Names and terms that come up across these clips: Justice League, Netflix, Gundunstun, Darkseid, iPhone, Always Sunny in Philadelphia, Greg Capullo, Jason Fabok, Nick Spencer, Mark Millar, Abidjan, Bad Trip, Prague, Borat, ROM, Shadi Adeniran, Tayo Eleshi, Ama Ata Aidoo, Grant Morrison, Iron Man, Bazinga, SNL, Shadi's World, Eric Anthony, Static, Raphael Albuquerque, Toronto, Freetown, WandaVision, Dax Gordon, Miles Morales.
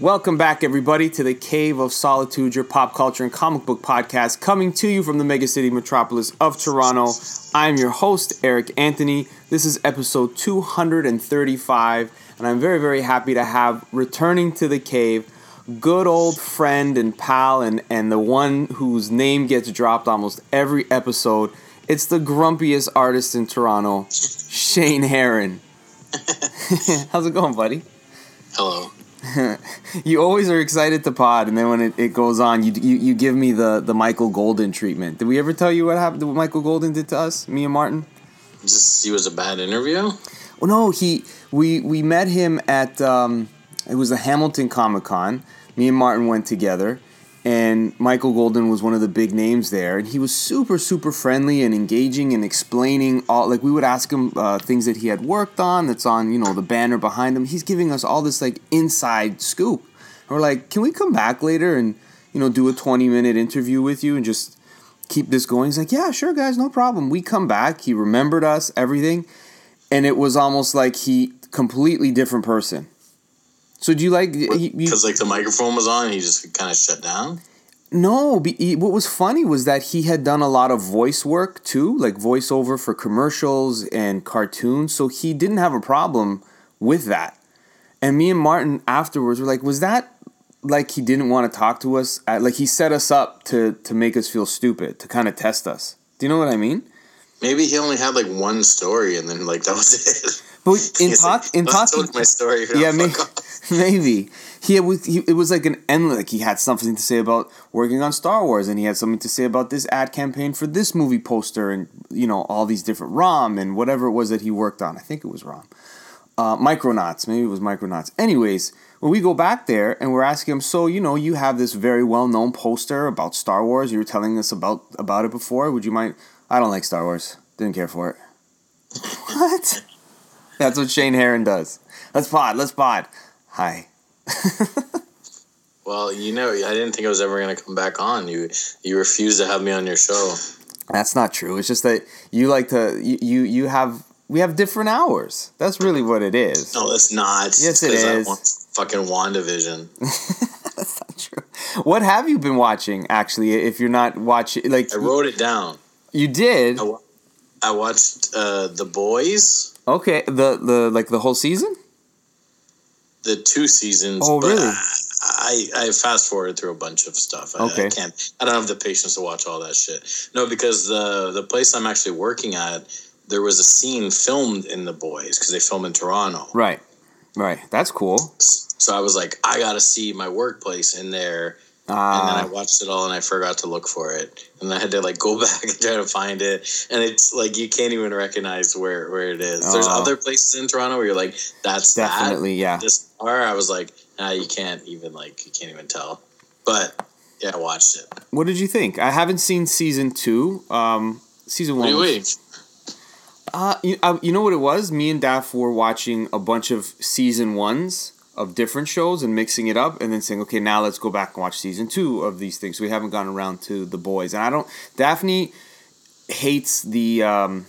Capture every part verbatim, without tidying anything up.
Welcome back, everybody, to the Cave of Solitude, your pop culture and comic book podcast, coming to you from the megacity metropolis of Toronto. I'm your host, Eric Anthony. This is episode two hundred thirty-five, and I'm very, very happy to have, returning to the cave, good old friend and pal, and, and the one whose name gets dropped almost every episode. It's the grumpiest artist in Toronto, Shane Heron. How's it going, buddy? Hello. You always are excited to pod, and then when it, it goes on, you, you you give me the the Michael Golden treatment. Did we ever tell you what happened? What Michael Golden did to us, me and Martin? Just he was a bad interview. Well, no, he we we met him at um, it was the Hamilton Comic Con. Me and Martin went together, and Michael Golden was one of the big names there, and he was super super friendly and engaging and explaining all. Like, we would ask him uh, things that he had worked on that's on, you know, the banner behind him. He's giving us all this like inside scoop, and we're like, can we come back later and, you know, do a twenty minute interview with you and just keep this going? He's like, yeah, sure, guys, no problem. We come back, he remembered us, everything, and it was almost like he completely different person. So do you like... Because, like, the microphone was on and he just kind of shut down? No. He, what was funny was that he had done a lot of voice work, too, like voiceover for commercials and cartoons, so he didn't have a problem with that. And me and Martin afterwards were like, was that like he didn't want to talk to us? Like, he set us up to, to make us feel stupid, to kind of test us. Do you know what I mean? Maybe he only had, like, one story and then, like, that was it. But in talk, like, in talking, my story. Yeah, maybe, maybe he had, he, it was like an endless. Like, he had something to say about working on Star Wars, and he had something to say about this ad campaign for this movie poster, and, you know, all these different ROM and whatever it was that he worked on. I think it was ROM, uh, Micronauts. Maybe it was Micronauts. Anyways, when we go back there and we're asking him, so, you know, you have this very well known poster about Star Wars. You were telling us about about it before. Would you mind? I don't like Star Wars. Didn't care for it. What? That's what Shane Heron does. Let's pod. Let's pod. Hi. Well, you know, I didn't think I was ever going to come back on. You you refuse to have me on your show. That's not true. It's just that you like to, you, you, you have, we have different hours. That's really what it is. No, it's not. Yes, it is. I want fucking WandaVision. That's not true. What have you been watching, actually, if you're not watching? Like, I wrote it down. You did? I, I watched uh, The Boys. Okay, the, the like the whole season? The two seasons. Oh, but really? I, I, I fast forwarded through a bunch of stuff. I, okay. I can't. I don't have the patience to watch all that shit. No, because the the place I'm actually working at, there was a scene filmed in The Boys because they film in Toronto. Right, right. That's cool. So I was like, I gotta see my workplace in there. Uh, and then I watched it all, and I forgot to look for it, and I had to like go back and try to find it. And it's like you can't even recognize where, where it is. Uh, There's other places in Toronto where you're like, that's definitely that. Yeah. This bar, I was like, nah, you can't even like you can't even tell. But yeah, I watched it. What did you think? I haven't seen season two. Um, season one. What are you waiting for? Uh, you, uh, you know what it was? Me and Daph were watching a bunch of season ones of different shows and mixing it up, and then saying, okay, now let's go back and watch season two of these things. We haven't gone around to The Boys, and I don't. Daphne hates the um,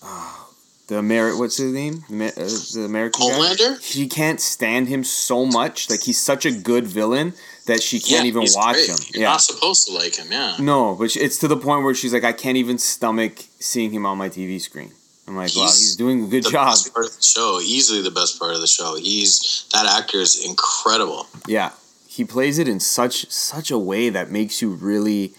oh, the Ameri- What's his name? The, uh, the American Homelander. Guy. She can't stand him so much. Like, he's such a good villain that she can't yeah, even he's watch great. him. You're yeah. not supposed to like him. Yeah. No, but it's to the point where she's like, I can't even stomach seeing him on my T V screen. I'm like, he's wow, he's doing a good the job. Best part of the show, easily the best part of the show. He's that actor is incredible. Yeah, he plays it in such such a way that makes you really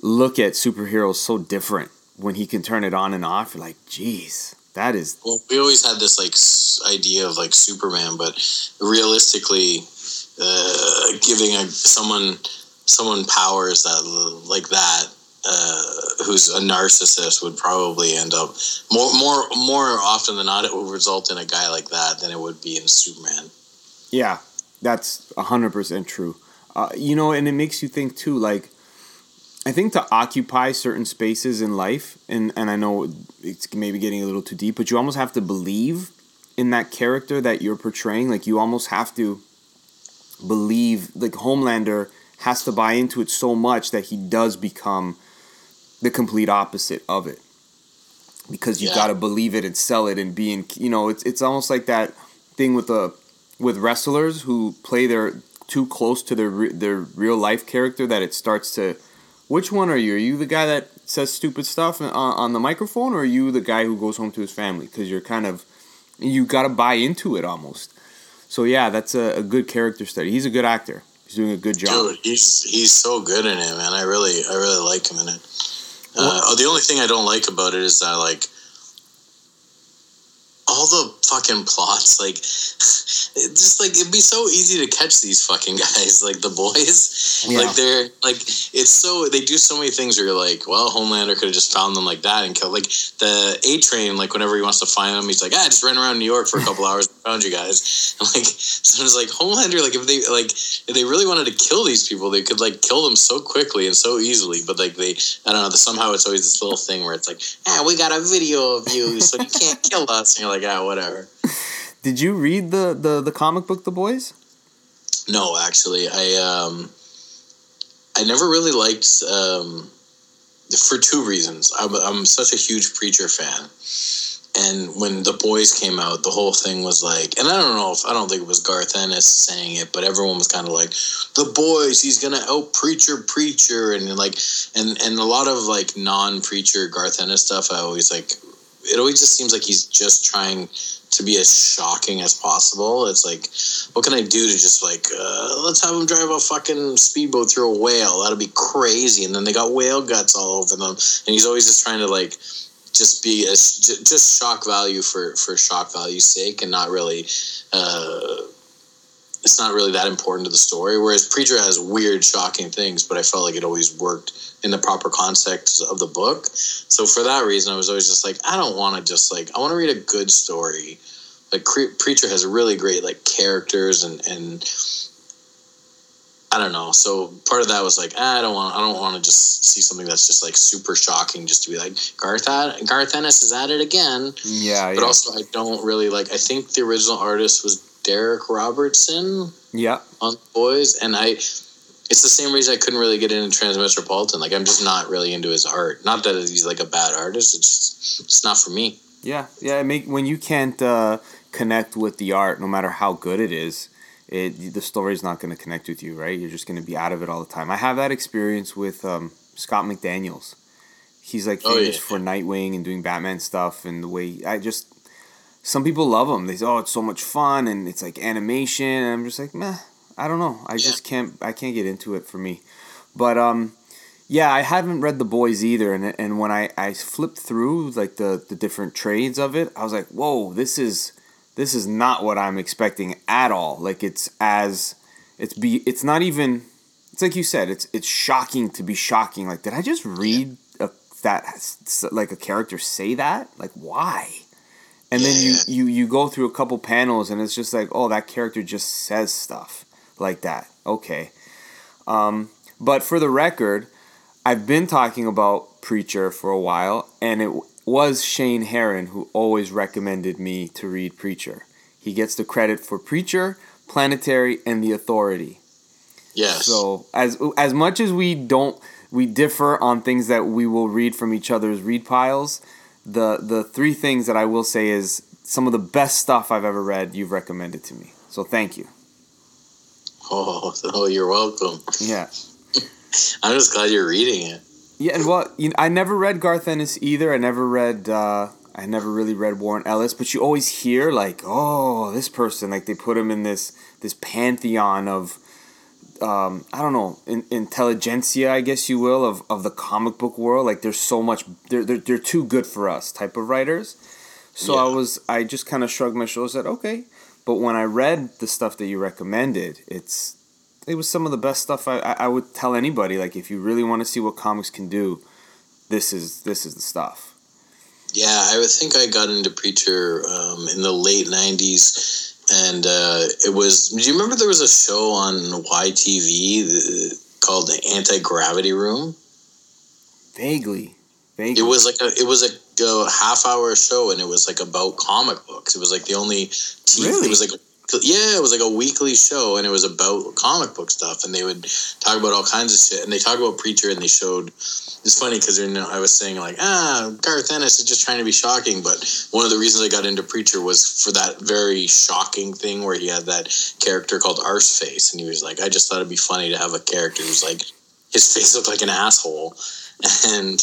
look at superheroes so different when he can turn it on and off. You're like, geez, that is. Well, we always had this like idea of like Superman, but realistically, uh, giving a, someone someone powers that like that. Uh, who's a narcissist would probably end up more, more, more often than not, it would result in a guy like that than it would be in Superman. Yeah, that's a hundred percent true. Uh, you know, and it makes you think too. Like, I think to occupy certain spaces in life, and and I know it's maybe getting a little too deep, but you almost have to believe in that character that you're portraying. Like, you almost have to believe. Like, Homelander has to buy into it so much that he does become the complete opposite of it, because you yeah. got to believe it and sell it and be in, you know, it's it's almost like that thing with a with wrestlers who play their too close to their re- their real life character that it starts to. Which one are you? Are you the guy that says stupid stuff on, on the microphone, or are you the guy who goes home to his family? Because you're kind of, you got to buy into it almost. So yeah, that's a, a good character study. He's a good actor. He's doing a good job. Dude, he's he's so good in it, man. I really I really like him in it. Uh, oh, the only thing I don't like about it is that, like, all the fucking plots, like, it just, like, it'd be so easy to catch these fucking guys, like, the boys. Yeah. Like, they're, like, it's so, they do so many things where you're like, well, Homelander could have just found them like that and killed, like, the A-Train, like, whenever he wants to find them, he's like, ah, I just ran around New York for a couple hours and found you guys. And, like, so it's like, Homelander, like, if they, like, if they really wanted to kill these people, they could, like, kill them so quickly and so easily, but, like, they, I don't know, somehow it's always this little thing where it's like, ah, we got a video of you, so you can't kill us, and you're like, like, ah, whatever. Did you read the, the, the comic book, The Boys? No, actually. I um, I never really liked, um, for two reasons. I'm, I'm such a huge Preacher fan. And when The Boys came out, the whole thing was like, and I don't know if, I don't think it was Garth Ennis saying it, but everyone was kind of like, The Boys, he's going to out Preacher, Preacher. And like, and, and a lot of like non-Preacher Garth Ennis stuff, I always like, it always just seems like he's just trying to be as shocking as possible. It's like, what can I do to just like, uh, let's have him drive a fucking speedboat through a whale. That'll be crazy. And then they got whale guts all over them. And he's always just trying to like, just be a, just shock value for, for shock value's sake and not really, uh, it's not really that important to the story. Whereas Preacher has weird, shocking things, but I felt like it always worked in the proper context of the book. So for that reason, I was always just like, I don't want to just like, I want to read a good story. Like Cre- Preacher has really great like characters and, and I don't know. So part of that was like, I don't want, I don't want to just see something that's just like super shocking just to be like Garth, Garth Ennis is at it again. Yeah. But yeah. Also I don't really like, I think the original artist was Derek Robertson, yeah, on The Boys, and I. It's the same reason I couldn't really get into Transmetropolitan. Like, I'm just not really into his art. Not that he's like a bad artist. It's just, it's not for me. Yeah, yeah. It make, when you can't uh, connect with the art, no matter how good it is, it the story's not going to connect with you, right? You're just going to be out of it all the time. I have that experience with um, Scott McDaniels. He's like famous oh, yeah. for Nightwing and doing Batman stuff, and the way I just. Some people love them. They say, "Oh, it's so much fun," and it's like animation. And I'm just like, meh. I don't know. I yeah. just can't. I can't get into it for me. But um, yeah, I haven't read The Boys either. And and when I, I flipped through like the, the different trades of it, I was like, whoa, this is this is not what I'm expecting at all. Like it's as it's be. It's not even. It's like you said. It's it's shocking to be shocking. Like, did I just read yeah. a, that? Like a character say that? Like why? And then you, you, you go through a couple panels and it's just like, oh, that character just says stuff like that. Okay. Um, but for the record, I've been talking about Preacher for a while, and it was Shane Heron who always recommended me to read Preacher. He gets the credit for Preacher, Planetary, and The Authority. Yes. So as as much as we don't we differ on things that we will read from each other's read piles, The the three things that I will say is some of the best stuff I've ever read you've recommended to me. So thank you. Oh, oh you're welcome. Yeah. I'm just glad you're reading it. Yeah, and well, you know, I never read Garth Ennis either. I never read, uh, I never really read Warren Ellis, but you always hear like, oh, this person, like they put him in this, this pantheon of, Um, I don't know, in, intelligentsia, I guess you will, of, of the comic book world. Like, there's so much, they're, they're, they're too good for us type of writers. So yeah. I was, I just kind of shrugged my shoulders and said, okay. But when I read the stuff that you recommended, it's, it was some of the best stuff I, I, I would tell anybody. Like, if you really want to see what comics can do, this is, this is the stuff. Yeah, I would think I got into Preacher um, in the late nineties. And uh, it was, do you remember there was a show on Y T V called The Anti-Gravity Room? Vaguely. Vaguely. It was like a, it was a, a half hour show, and it was like about comic books. It was like the only T V, really? It was like a weekly, yeah, it was like a weekly show, and it was about comic book stuff, and they would talk about all kinds of shit, and they talked about Preacher, and they showed, it's funny, because you know, I was saying, like, ah, Garth Ennis is just trying to be shocking, but one of the reasons I got into Preacher was for that very shocking thing where he had that character called Arseface, and he was like, I just thought it'd be funny to have a character who's like, his face looked like an asshole, and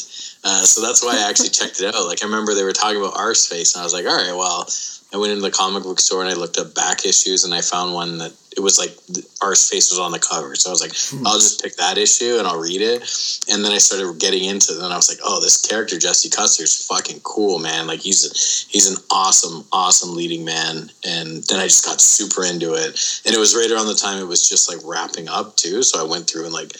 uh, so that's why I actually checked it out. Like, I remember they were talking about Arseface, and I was like, all right, well, I went into the comic book store and I looked up back issues, and I found one that it was like Arseface was on the cover. So I was like, I'll just pick that issue and I'll read it. And then I started getting into it, and I was like, oh, this character, Jesse Custer's fucking cool, man. Like, he's a, he's an awesome, awesome leading man. And then I just got super into it. And it was right around the time it was just like wrapping up too. So I went through and like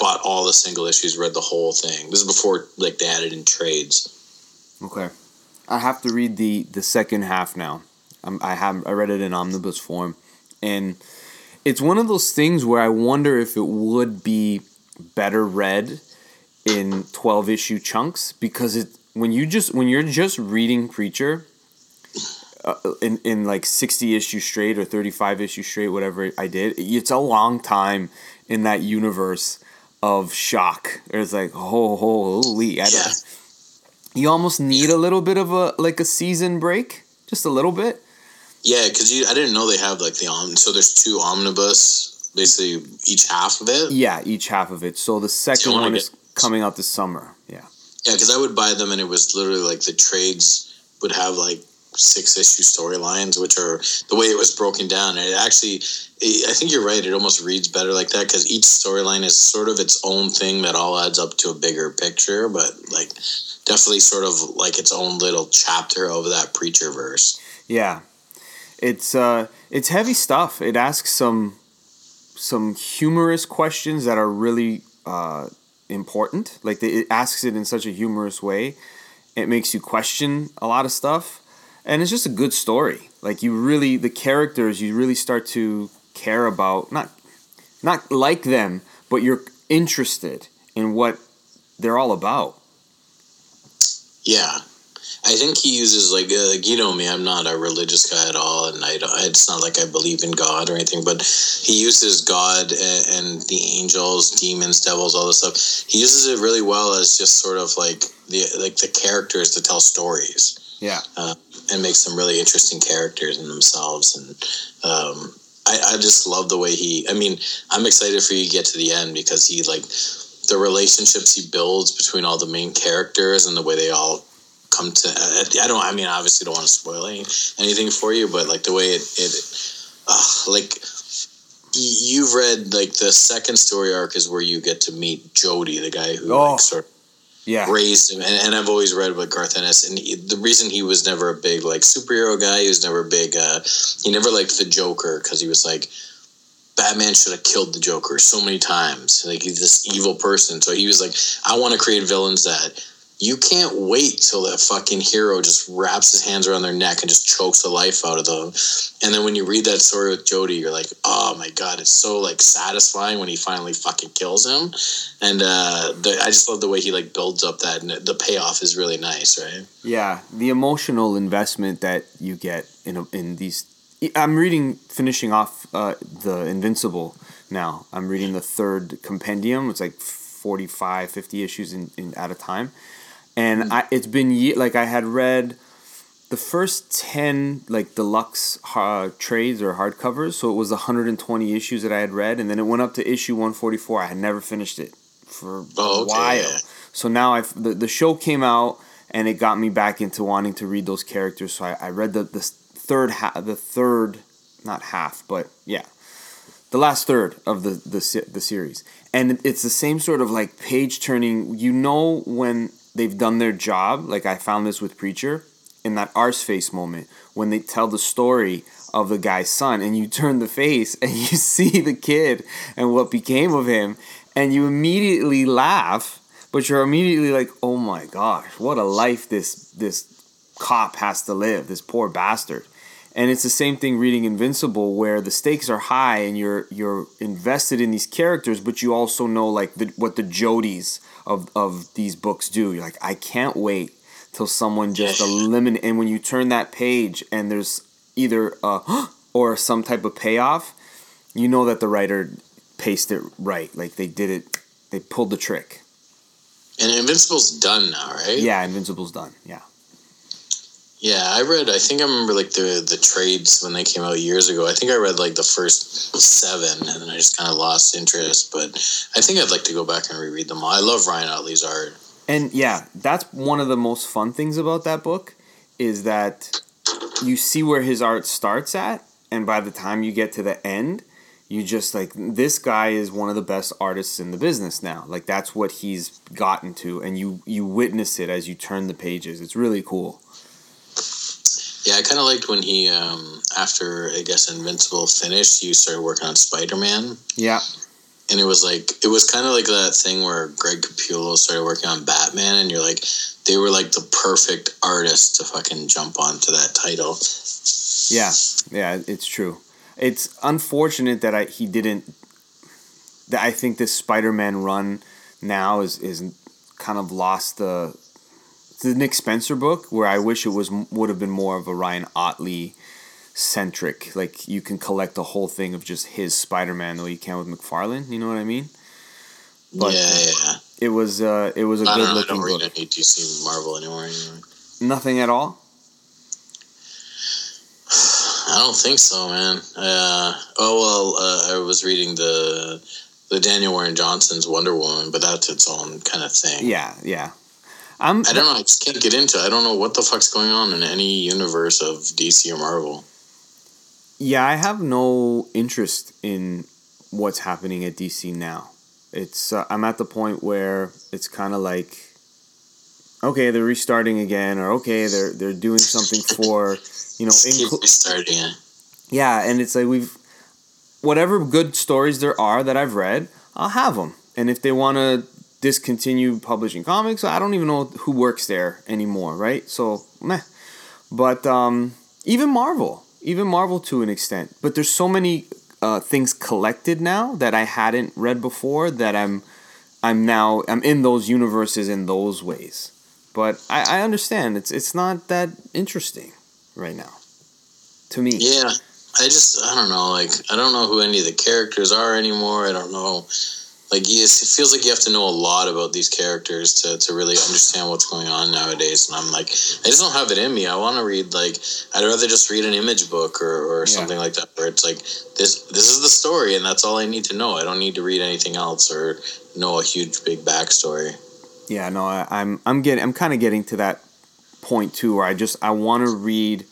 bought all the single issues, read the whole thing. This is before like they had it in trades. Okay. I have to read the, the second half now. Um, I have I read it in omnibus form, and it's one of those things where I wonder if it would be better read in twelve issue chunks, because it when you just when you're just reading Preacher uh, in in like sixty issues straight or thirty-five issues straight, whatever I did, it's a long time in that universe of shock. It's like oh, holy, I don't. Yeah. You almost need a little bit of a like a season break, just a little bit. Yeah, because I didn't know they have like the om. So there's two omnibus, basically each half of it. Yeah, each half of it. So the second so one is get- coming out this summer. Yeah. Yeah, because I would buy them, and it was literally like the trades would have like six issue storylines, which are the way it was broken down. It actually, it, I think you're right. It almost reads better like that, because each storyline is sort of its own thing that all adds up to a bigger picture, but like. Definitely sort of like its own little chapter over that Preacher verse. Yeah. It's uh, it's heavy stuff. It asks some some humorous questions that are really uh, important. Like they, it asks it in such a humorous way. It makes you question a lot of stuff. And it's just a good story. Like you really, the characters, you really start to care about, not not like them, but you're interested in what they're all about. Yeah, I think he uses, like, uh, like, you know me, I'm not a religious guy at all, and I don't, it's not like I believe in God or anything, but he uses God and, and the angels, demons, devils, all this stuff. He uses it really well as just sort of, like, the like the characters to tell stories. Yeah. Uh, and make some really interesting characters in themselves, and um, I, I just love the way he, I mean, I'm excited for you to get to the end, because he, like... the relationships he builds between all the main characters and the way they all come to, I don't, I mean, I obviously don't want to spoil anything for you, but like the way it, it uh, like you've read, like the second story arc is where you get to meet Jody, the guy who oh, like, sort of yeah. raised him. And, and I've always read about Garth Ennis, and he, the reason he was never a big like superhero guy, he was never a big, uh, he never liked the Joker, because he was like, Batman should have killed the Joker so many times. Like, he's this evil person. So he was like, I want to create villains that you can't wait till that fucking hero just wraps his hands around their neck and just chokes the life out of them. And then when you read that story with Jody, you're like, oh my God, it's so like satisfying when he finally fucking kills him. And uh, the, I just love the way he like builds up that, and the payoff is really nice, right? Yeah, the emotional investment that you get in a, in these. I'm reading, finishing off uh, the Invincible now. I'm reading the third compendium. It's like forty-five, fifty issues in, in at a time. And I, it's been, ye- like I had read the first ten, like deluxe uh, trades or hardcovers. So it was one hundred twenty issues that I had read. And then it went up to issue one forty-four. I had never finished it for oh, a while. Okay. So now I've, the, the show came out, and it got me back into wanting to read those characters. So I, I read the... the Third half, the third, not half, but yeah, the last third of the the the series, and it's the same sort of like page turning. You know when they've done their job. Like I found this with Preacher in that Arseface moment when they tell the story of the guy's son, and you turn the face and you see the kid and what became of him, and you immediately laugh, but you're immediately like, oh my gosh, what a life this this cop has to live, this poor bastard. And it's the same thing reading Invincible, where the stakes are high and you're you're invested in these characters, but you also know like the, what the Jodies of, of these books do. You're like, I can't wait till someone just eliminate. And when you turn that page and there's either a, or some type of payoff, you know that the writer paced it right. Like, they did it, they pulled the trick. And Invincible's done now, right? Yeah, Invincible's done, yeah. Yeah, I read, I think I remember, like, the, the trades when they came out years ago. I think I read, like, the first seven, and then I just kind of lost interest. But I think I'd like to go back and reread them all. I love Ryan Otley's art. And, yeah, that's one of the most fun things about that book, is that you see where his art starts at, and by the time you get to the end, you just, like, this guy is one of the best artists in the business now. Like, that's what he's gotten to, and you, you witness it as you turn the pages. It's really cool. Yeah, I kind of liked when he, um, after, I guess, Invincible finished, you started working on Spider-Man. Yeah. And it was like, it was kind of like that thing where Greg Capullo started working on Batman, and you're like, they were like the perfect artist to fucking jump onto that title. Yeah, yeah, it's true. It's unfortunate that I, he didn't, that I think this Spider-Man run now is, is kind of lost the... the Nick Spencer book, where I wish it was would have been more of a Ryan Otley centric. Like, you can collect the whole thing of just his Spider-Man the way you can with McFarlane. You know what I mean? But yeah, yeah, yeah. It was uh, it was a I good don't, looking book. I don't read any D C Marvel anymore. anymore. Nothing at all. I don't think so, man. Uh, oh well, uh, I was reading the the Daniel Warren Johnson's Wonder Woman, but that's its own kind of thing. Yeah, yeah. I'm, I don't know. I just can't get into it. I don't know what the fuck's going on in any universe of D C or Marvel. Yeah, I have no interest in what's happening at D C now. It's uh, I'm at the point where it's kind of like, okay, they're restarting again, or okay, they're they're doing something for you know. Incl- Keep restarting it. Yeah, and it's like we've whatever good stories there are that I've read, I'll have them, and if they want to discontinue publishing comics, I don't even know who works there anymore, right? So, meh. But um, even Marvel. Even Marvel to an extent. But there's so many uh, things collected now that I hadn't read before that I'm I'm now... I'm in those universes in those ways. But I, I understand. It's it's not that interesting right now. To me. Yeah. I just... I don't know. Like, I don't know who any of the characters are anymore. I don't know... Like, yes, it feels like you have to know a lot about these characters to, to really understand what's going on nowadays. And I'm like, I just don't have it in me. I want to read, like, I'd rather just read an image book or, or yeah. something like that, where it's like, this this is the story, and that's all I need to know. I don't need to read anything else or know a huge, big backstory. Yeah, no, I, I'm I'm getting I'm kind of getting to that point, too, where I just, I want to read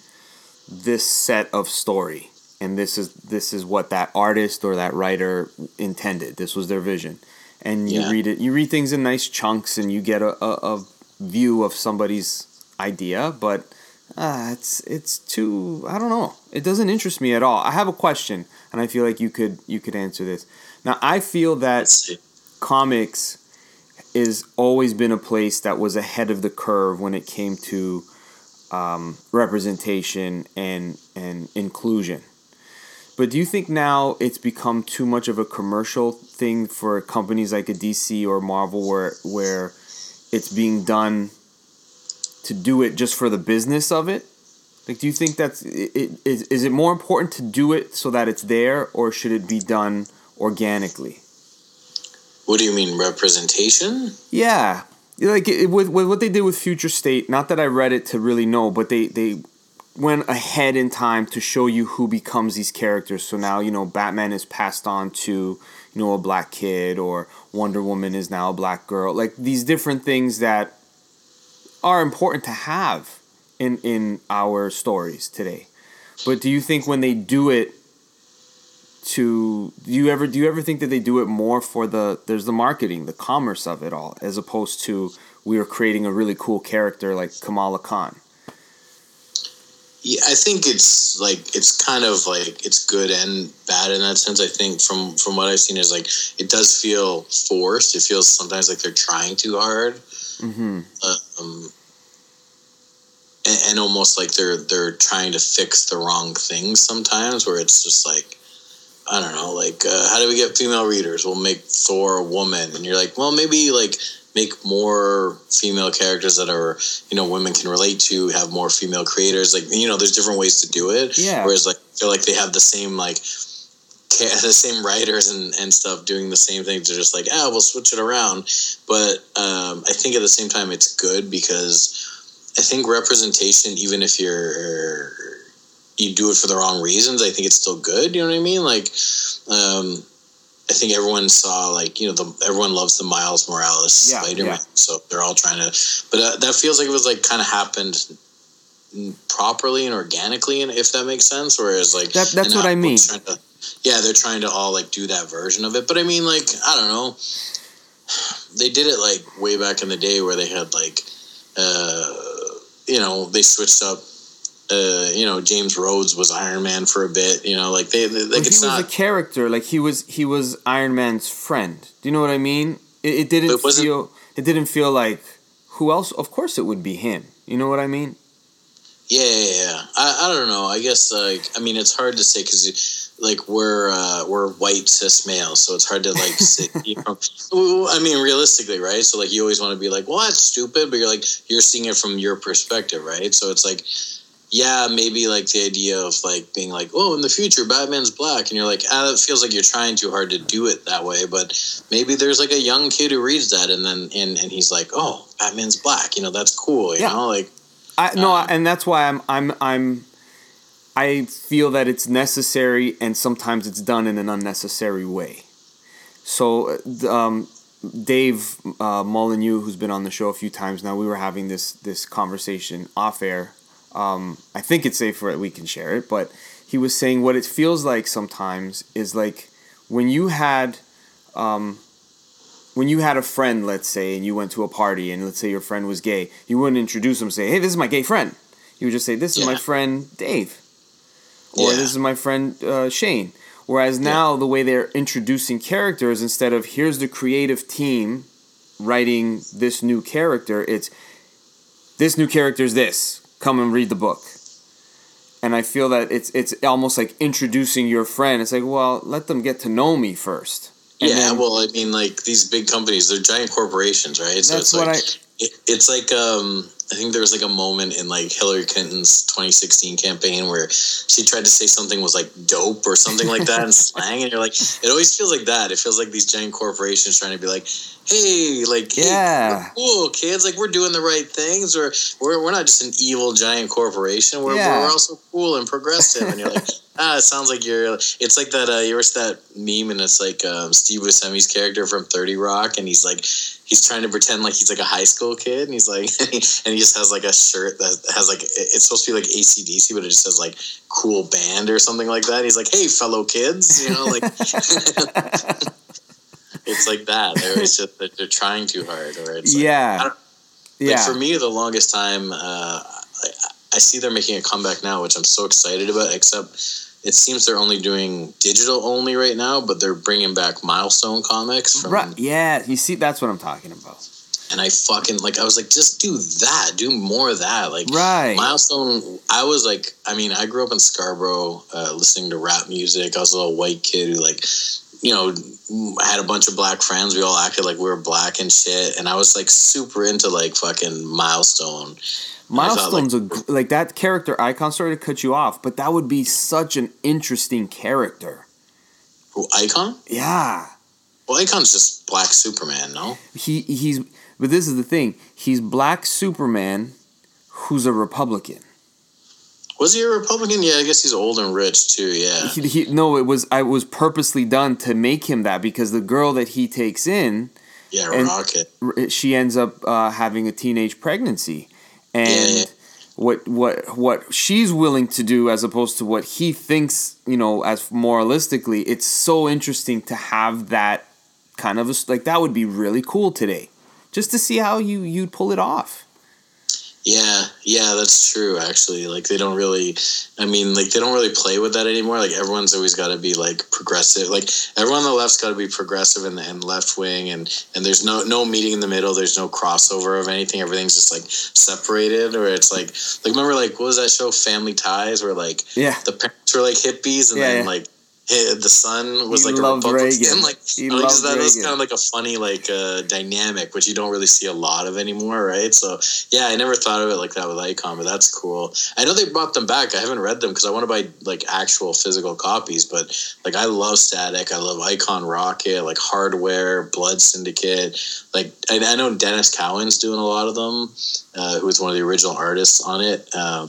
this set of story. And this is this is what that artist or that writer intended. This was their vision, and you yeah. read it. You read things in nice chunks, and you get a, a, a view of somebody's idea. But uh, it's it's too. I don't know. It doesn't interest me at all. I have a question, and I feel like you could you could answer this. Now, I feel that comics is always been a place that was ahead of the curve when it came to um, representation and and inclusion. But do you think now it's become too much of a commercial thing for companies like a D C or Marvel where where it's being done to do it just for the business of it? Like, do you think that's it, it, is, is it more important to do it so that it's there, or should it be done organically? What do you mean, representation? Yeah. Like it, with, with what they did with Future State, not that I read it to really know, but they... they went ahead in time to show you who becomes these characters. So now, you know, Batman is passed on to, you know, a black kid, or Wonder Woman is now a black girl. Like, these different things that are important to have in, in our stories today. But do you think when they do it to, do you ever, do you ever think that they do it more for the, there's the marketing, the commerce of it all, as opposed to we are creating a really cool character like Kamala Khan? Yeah, I think it's like it's kind of like it's good and bad in that sense. I think from, from what I've seen is like it does feel forced. It feels sometimes like they're trying too hard, mm-hmm. uh, um, and, and almost like they're they're trying to fix the wrong things sometimes. Where it's just like I don't know, like uh, how do we get female readers? We'll make Thor a woman, and you're like, well, maybe like. Make more female characters that are, you know, women can relate to, have more female creators. Like, you know, there's different ways to do it. Yeah. Whereas, like, feel like they have the same like the same writers and, and stuff doing the same things. They're just like, ah, we'll switch it around. But um, I think at the same time it's good because I think representation, even if you're you do it for the wrong reasons, I think it's still good. You know what I mean? Like, um, I think everyone saw, like, you know, the, everyone loves the Miles Morales yeah, Spider-Man. Yeah. So they're all trying to, but uh, that feels like it was like kind of happened properly and organically, and if that makes sense. Whereas like that, that's what I mean. To, yeah, they're trying to all like do that version of it. But I mean, like, I don't know. They did it like way back in the day where they had like, uh, you know, they switched up. Uh, you know, James Rhodes was Iron Man for a bit. You know, like they, they like well, it's not. He was not... a character. Like he was, he was Iron Man's friend. Do you know what I mean? It, it didn't feel. It didn't feel like who else. Of course, it would be him. You know what I mean? Yeah, yeah, yeah. I, I don't know. I guess like I mean, it's hard to say because like we're uh, we're white cis males, so it's hard to like. sit, you know, I mean, realistically, right? So like, you always want to be like, well, that's stupid, but you're like, you're seeing it from your perspective, right? So it's like. Yeah, maybe like the idea of like being like, oh, in the future, Batman's black. And you're like, ah, it feels like you're trying too hard to do it that way. But maybe there's like a young kid who reads that and then and, and he's like, oh, Batman's black. You know, that's cool. You yeah. know, like I no. Um, and that's why I'm I'm I'm I feel that it's necessary. And sometimes it's done in an unnecessary way. So um, Dave uh, Molyneux, who's been on the show a few times now, we were having this this conversation off air. Um, I think it's safe for it. We can share it, but he was saying what it feels like sometimes is like when you had, um, when you had a friend, let's say, and you went to a party, and let's say your friend was gay, you wouldn't introduce him and say, "Hey, this is my gay friend." You would just say, "This is yeah. my friend Dave," or yeah. "This is my friend uh, Shane." Whereas now yeah. the way they're introducing characters, instead of "Here's the creative team writing this new character," it's "This new character is this. Come and read the book." And I feel that it's it's almost like introducing your friend. It's like, well, let them get to know me first. And yeah, then, well, I mean, like, these big companies, they're giant corporations, right? So that's it's what like, I... It, it's like, um, I think there was, like, a moment in, like, Hillary Clinton's twenty sixteen campaign where she tried to say something was, like, dope or something like that in slang, and you're like, it always feels like that. It feels like these giant corporations trying to be like, hey, like, hey, yeah. we're cool, kids. Like, we're doing the right things. Or we're we're not just an evil giant corporation. We're yeah. we're also cool and progressive. And you're like, ah, it sounds like you're. It's like that. Uh, you ever see that meme? And it's like um, Steve Buscemi's character from thirty Rock, and he's like, he's trying to pretend like he's like a high school kid, and he's like, and he just has like a shirt that has like it's supposed to be like A C D C, but it just says like cool band or something like that. And he's like, hey, fellow kids, you know, like. It's like that. It's just that they're trying too hard, or it's like, yeah, I don't, yeah. Like for me, the longest time, uh, I, I see they're making a comeback now, which I'm so excited about. Except it seems they're only doing digital only right now, but they're bringing back Milestone comics. From, right? Yeah, you see, that's what I'm talking about. And I fucking like. I was like, just do that. Do more of that. Like, right. Milestone. I was like, I mean, I grew up in Scarborough, uh, listening to rap music. I was a little white kid who like. You know, I had a bunch of black friends. We all acted like we were black and shit. And I was, like, super into, like, fucking Milestone. Milestone's thought, like, a... Like, that character, Icon, sorry to cut you off, but that would be such an interesting character. Who, Icon? Yeah. Well, Icon's just black Superman, no? He He's... But this is the thing. He's black Superman who's a Republican. Was he a Republican? Yeah, I guess he's old and rich too. Yeah. He, he, no, it was. I was purposely done to make him that because the girl that he takes in, yeah, Rocket, she ends up uh, having a teenage pregnancy, and yeah, yeah. what what what she's willing to do as opposed to what he thinks, you know, as moralistically, it's so interesting to have that kind of a, like that would be really cool today, just to see how you you'd pull it off. Yeah, yeah, that's true, actually. Like, they don't really, I mean, like, they don't really play with that anymore. Like, everyone's always got to be, like, progressive. Like, everyone on the left's got to be progressive and, and left-wing, and, and there's no, no meeting in the middle. There's no crossover of anything. Everything's just, like, separated, or it's, like, like remember, like, what was that show, Family Ties, where, like, yeah. the parents were, like, hippies, and yeah, then, yeah. like, the son was he like a Republican. Like, he I mean, that was kind of like a funny like uh, dynamic, which you don't really see a lot of anymore, right? So yeah, I never thought of it like that with Icon, but that's cool. I know they brought them back. I haven't read them because I want to buy like actual physical copies, but like I love Static, I love Icon Rocket, like Hardware, Blood Syndicate. Like I, I know Dennis Cowan's doing a lot of them, uh, who was one of the original artists on it. Uh,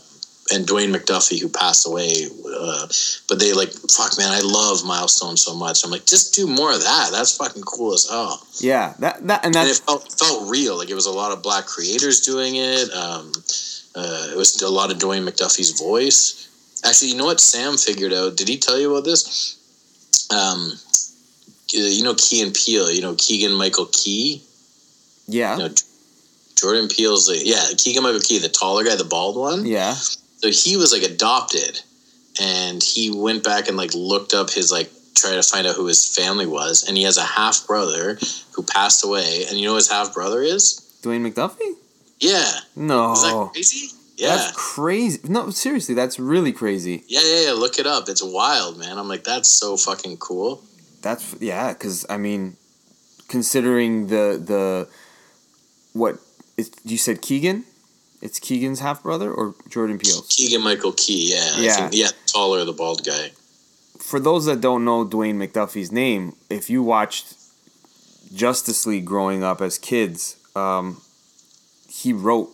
And Dwayne McDuffie, who passed away, uh, but they like, fuck, man, I love Milestone so much. I'm like, just do more of that. That's fucking cool as hell. Yeah, that that and that it felt, felt real. Like it was a lot of black creators doing it. Um, uh, it was a lot of Dwayne McDuffie's voice. Actually, you know what? Sam figured out. Did he tell you about this? Um, you know, Key and Peele. You know, Keegan-Michael Key. Yeah. You know, Jordan Peele's like, yeah, Keegan-Michael Key, the taller guy, the bald one. Yeah. So he was like adopted, and he went back and like looked up his like try to find out who his family was, and he has a half brother who passed away, and you know who his half brother is? Dwayne McDuffie? Yeah. No. Is that crazy? Yeah. That's crazy. No, seriously, that's really crazy. Yeah, yeah, yeah. Look it up. It's wild, man. I'm like, that's so fucking cool. That's yeah, because I mean, considering the the what is, you said, Keegan. It's Keegan's half brother or Jordan Peele's? Keegan-Michael Key, yeah, yeah, I think, yeah, taller, the bald guy. For those that don't know Dwayne McDuffie's name, if you watched Justice League growing up as kids, um, he wrote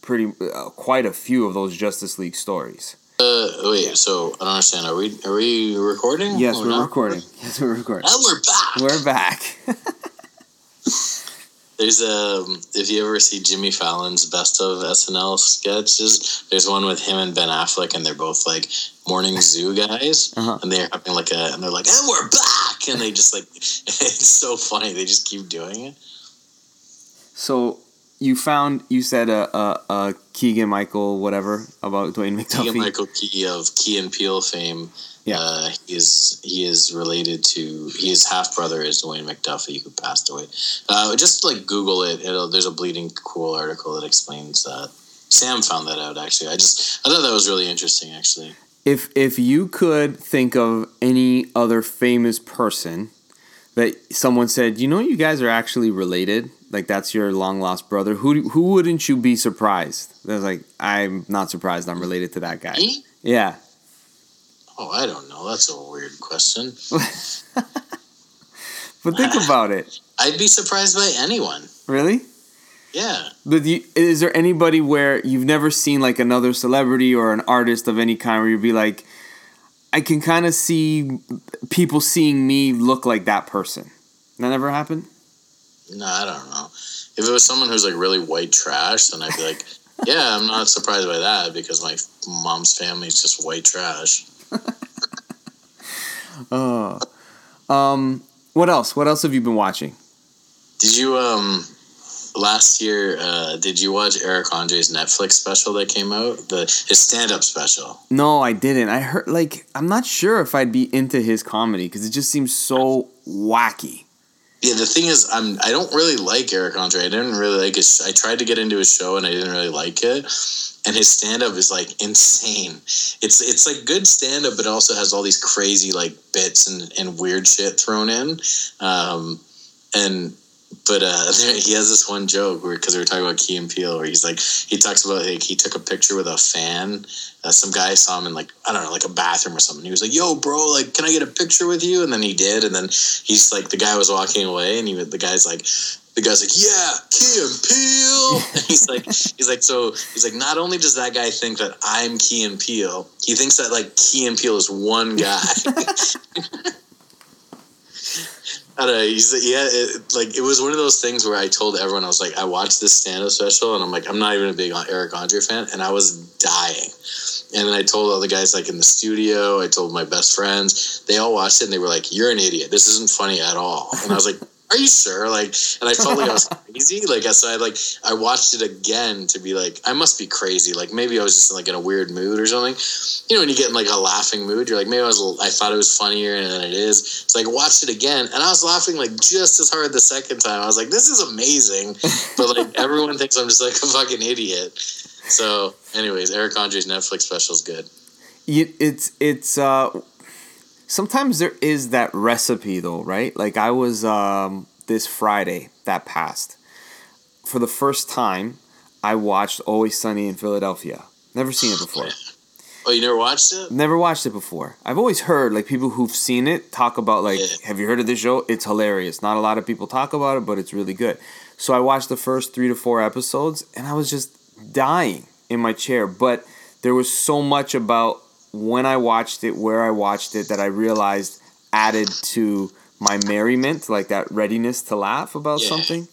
pretty uh, quite a few of those Justice League stories. Uh, wait, so I don't understand. Are we are we recording? Yes, we're recording. recording. Yes, we're recording. And we're back. We're back. There's a, if you ever see Jimmy Fallon's Best of S N L sketches, there's one with him and Ben Affleck, and they're both like morning zoo guys, uh-huh. and they're having like a, and they're like, and we're back, and they just like, it's so funny, they just keep doing it. So you found, you said a a, a Keegan-Michael whatever about Dwayne McDuffie. Keegan-Michael Key of Key and Peele fame. Yeah, uh, he is he is related to his half brother is Dwayne McDuffie, who passed away. Uh, just like Google it. It'll, there's a bleeding cool article that explains that. Sam found that out actually. I just I thought that was really interesting actually. If if you could think of any other famous person that someone said, you know, you guys are actually related, like that's your long lost brother. Who who wouldn't you be surprised? That's like I'm not surprised. I'm related to that guy. Me? Yeah. Oh, I don't know. That's a weird question. But think about it. I'd be surprised by anyone. Really? Yeah. But you, is there anybody where you've never seen like another celebrity or an artist of any kind where you'd be like, I can kind of see people seeing me look like that person? That never happened? No, I don't know. If it was someone who's like really white trash, then I'd be like, yeah, I'm not surprised by that because my mom's family's just white trash. Oh, um, what else? What else have you been watching? Did you um last year? Uh, did you watch Eric Andre's Netflix special that came out? The his stand up special? No, I didn't. I heard like I'm not sure if I'd be into his comedy because it just seems so wacky. Yeah, the thing is, I'm I don't really like Eric Andre. I didn't really like his. I tried to get into his show and I didn't really like it. And his stand-up is, like, insane. It's it's like good stand-up, but it also has all these crazy, like, bits and, and weird shit thrown in. Um, and but uh, there, he has this one joke where because we were talking about Key and Peele, where he's like, he talks about like he took a picture with a fan. Uh, some guy saw him in like I don't know, like a bathroom or something. He was like, "Yo, bro, like, can I get a picture with you?" And then he did. And then he's like, the guy was walking away, and he the guy's like. The guy's like, yeah, Key and Peele. And he's like, he's like, so he's like, not only does that guy think that I'm Key and Peele, he thinks that like Key and Peele is one guy. I don't know. He's like, yeah, it, like it was one of those things where I told everyone I was like, I watched this stand-up special, and I'm like, I'm not even a big Eric Andre fan, and I was dying. And then I told all the guys, like, in the studio, I told my best friends, they all watched it, and they were like, you're an idiot. This isn't funny at all. And I was like, are you sure? Like, and I felt like I was crazy. Like, so I like I watched it again to be like, I must be crazy. Like, maybe I was just like in a weird mood or something. You know, when you get in like a laughing mood, you're like, maybe I was. I thought it was funnier than it is. So I watched it again, and I was laughing like just as hard the second time. I was like, this is amazing, but like everyone thinks I'm just like a fucking idiot. So, anyways, Eric Andre's Netflix special is good. It's it's uh, Sometimes there is that recipe though, right? Like I was um, this Friday that passed. For the first time, I watched Always Sunny in Philadelphia. Never seen it before. Oh, you never watched it? Never watched it before. I've always heard, like, people who've seen it talk about, like, yeah. Have you heard of this show? It's hilarious. Not a lot of people talk about it, but it's really good. So I watched the first three to four episodes, and I was just dying in my chair. But there was so much about when I watched it, where I watched it, that I realized added to my merriment, like that readiness to laugh about yeah. something.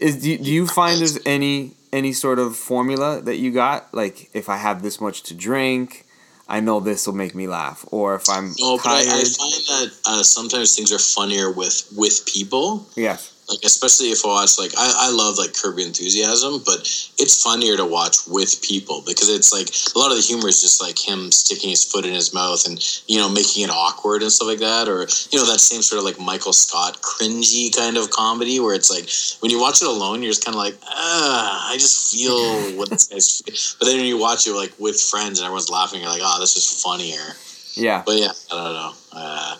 Is do, do you find there's any... any sort of formula that you got? Like, if I have this much to drink, I know this will make me laugh. Or if I'm no, tired. But I, I find that uh, sometimes things are funnier with, with people. Yeah. Like, especially if I watch, like, I, I love, like, Curb Your Enthusiasm, but it's funnier to watch with people because it's, like, a lot of the humor is just, like, him sticking his foot in his mouth and, you know, making it awkward and stuff like that. Or, you know, that same sort of, like, Michael Scott cringy kind of comedy where it's, like, when you watch it alone, you're just kind of like, ah, I just feel what this guy's feeling. But then when you watch it, like, with friends and everyone's laughing, you're like, oh, this is funnier. Yeah. But, yeah, I don't know. Uh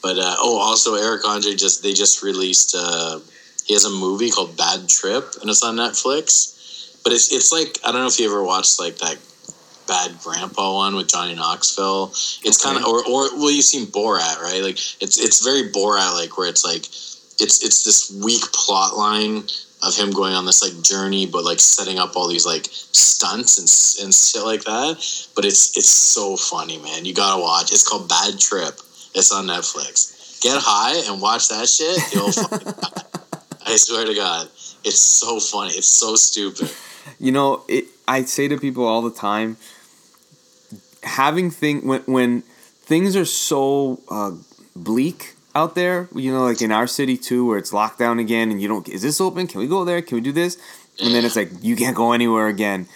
But, uh, oh, also, Eric Andre, just they just released, uh, he has a movie called Bad Trip, and it's on Netflix. But it's it's like, I don't know if you ever watched, like, that Bad Grandpa one with Johnny Knoxville. It's okay. kind of, or, or, well, you've seen Borat, right? Like, it's it's very Borat-like, where it's, like, it's it's this weak plot line of him going on this, like, journey, but, like, setting up all these, like, stunts and and shit like that. But it's it's so funny, man. You gotta watch. It's called Bad Trip. It's on Netflix. Get high and watch that shit. You'll fucking die. I swear to God. It's so funny. It's so stupid. You know, it, I say to people all the time, having thing when, when things are so uh, bleak out there, you know, like in our city too, where it's locked down again and you don't, is this open? Can we go there? Can we do this? And yeah. then it's like, you can't go anywhere again.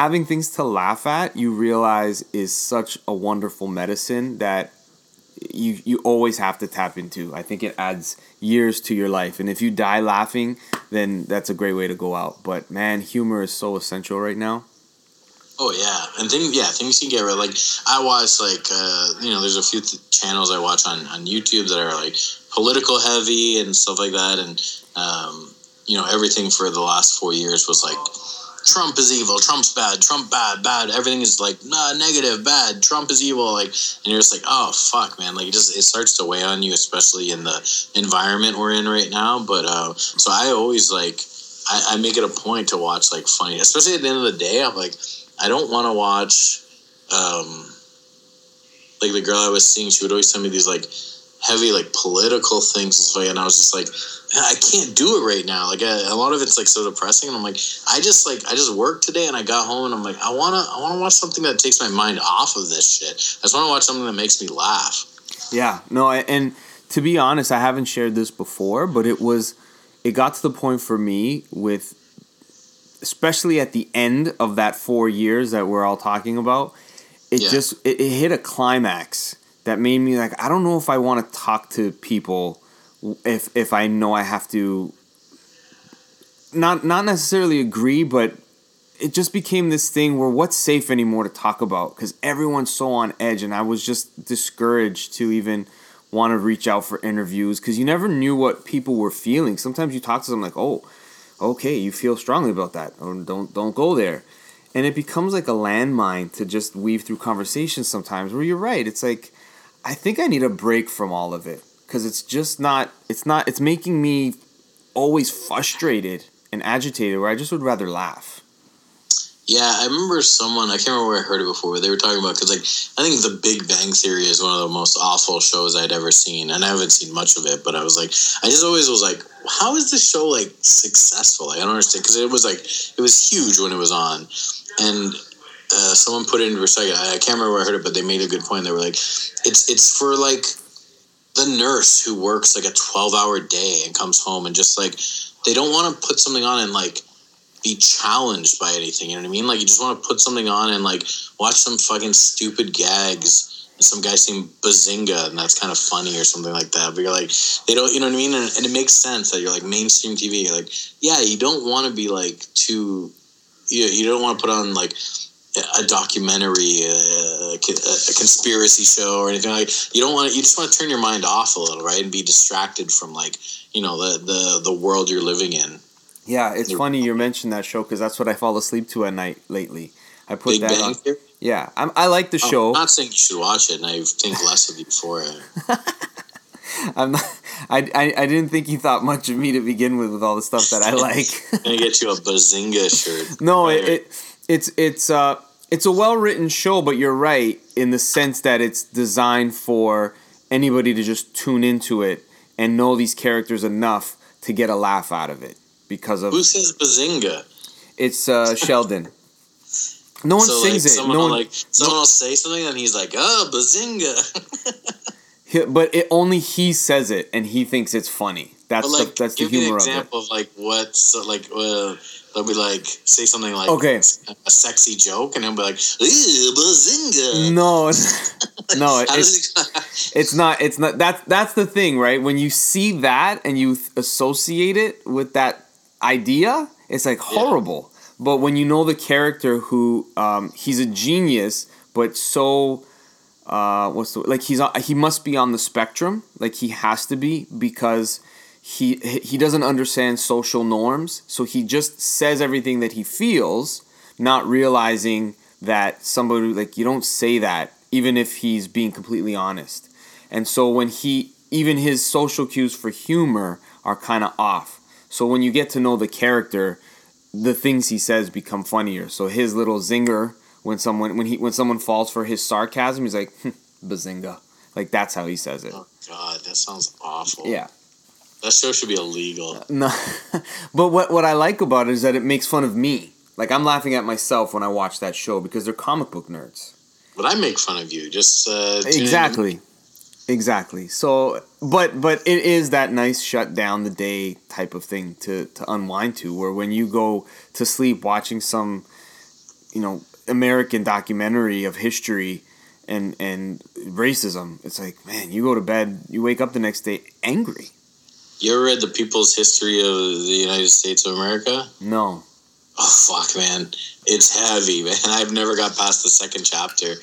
Having things to laugh at, you realize is such a wonderful medicine that You you always have to tap into. I think it adds years to your life. And if you die laughing, then that's a great way to go out. But, man, humor is so essential right now. Oh, yeah. And things, yeah, things you get rid of. Like, I watch, like, uh, you know, there's a few th- channels I watch on, on YouTube that are, like, political heavy and stuff like that. And, um, you know, everything for the last four years was, like, Trump is evil, Trump's bad, Trump bad, bad. Everything is like, nah, negative, bad, Trump is evil. Like, and you're just like, oh, fuck, man. Like, it just, it starts to weigh on you, especially in the environment we're in right now. But, uh, so I always, like, I, I make it a point to watch, like, funny, especially at the end of the day. I'm like, I don't want to watch, um, like, the girl I was seeing, she would always send me these, like, heavy, like, political things, and I was just like, I can't do it right now. Like, I, a lot of it's, like, so depressing, and I'm like, I just, like, I just worked today, and I got home, and I'm like, I wanna, I wanna watch something that takes my mind off of this shit. I just wanna watch something that makes me laugh. Yeah, no, I, and to be honest, I haven't shared this before, but it was, it got to the point for me with, especially at the end of that four years that we're all talking about, it yeah. just, it, it hit a climax. That made me like, I don't know if I want to talk to people if if I know I have to not not necessarily agree, but it just became this thing where what's safe anymore to talk about because everyone's so on edge, and I was just discouraged to even want to reach out for interviews because you never knew what people were feeling. Sometimes you talk to them like, oh, okay, you feel strongly about that, or don't don't go there. And it becomes like a landmine to just weave through conversations sometimes where you're right. It's like, I think I need a break from all of it because it's just not, it's not, it's making me always frustrated and agitated where I just would rather laugh. Yeah, I remember someone, I can't remember where I heard it before, but they were talking about, because like, I think The Big Bang Theory is one of the most awful shows I'd ever seen, and I haven't seen much of it, but I was like, I just always was like, how is this show like successful? Like, I don't understand, because it was like, it was huge when it was on, and Uh, someone put it in perspective. I can't remember where I heard it, but they made a good point. They were like, "It's it's for like the nurse who works like a twelve-hour day and comes home and just like they don't want to put something on and like be challenged by anything. You know what I mean? Like you just want to put something on and like watch some fucking stupid gags." Some guy saying Bazinga, and that's kind of funny or something like that. But you're like, they don't, you know what I mean? And, and it makes sense that you're like mainstream T V. You're like, yeah, you don't want to be like too. You you don't want to put on like a documentary, a, a conspiracy show, or anything like that. You don't want to, you just want to turn your mind off a little, right, and be distracted from, like, you know, the the, the world you're living in. Yeah, it's the, funny you mentioned that show, because that's what I fall asleep to at night lately. I put Big that Bang on. Theory? Yeah, I'm, I like the oh, show. I'm not saying you should watch it, and I think less of you for it. I'm not, I, I, I didn't think you thought much of me to begin with, with all the stuff that I like. I'm going to get you a Bazinga shirt. No, it, it it's it's uh it's a well-written show, but you're right in the sense that it's designed for anybody to just tune into it and know these characters enough to get a laugh out of it. Because of Who says Bazinga? It's uh, Sheldon. No one so, sings like, it. Someone, no one, like, someone no, will say something, and he's like, oh, Bazinga. he, but it, only he says it, and he thinks it's funny. That's like, the, that's the humor of it. Give me an example of, like, what, so, like, uh, they'll be like, say something like okay. a sexy joke, and he'll be like, ew, Bazinga. No, like, no it, it's, it's not, it's not, that's, that's the thing, right? When you see that, and you th- associate it with that idea, it's, like, horrible. Yeah. But when you know the character who, um, he's a genius, but so, uh, what's the, like, he's, he must be on the spectrum. Like, he has to be, because he, he doesn't understand social norms. So he just says everything that he feels, not realizing that somebody, like, you don't say that, even if he's being completely honest. And so when he, even his social cues for humor are kind of off. So when you get to know the character, the things he says become funnier. So his little zinger, when someone when he when someone falls for his sarcasm, he's like, hm, Bazinga. Like, that's how he says it. Oh God, that sounds awful. Yeah, that show should be illegal. Uh, no, but what what I like about it is that it makes fun of me. Like, I'm laughing at myself when I watch that show, because they're comic book nerds. But I make fun of you. Just uh, exactly, in. exactly. So, but but it is that nice shut down the day type of thing to, to unwind to, where when you go to sleep watching some, you know, American documentary of history and, and racism, it's like, man, you go to bed, you wake up the next day angry. You ever read The People's History of the United States of America? No. Oh, fuck, man. It's heavy, man. I've never got past the second chapter.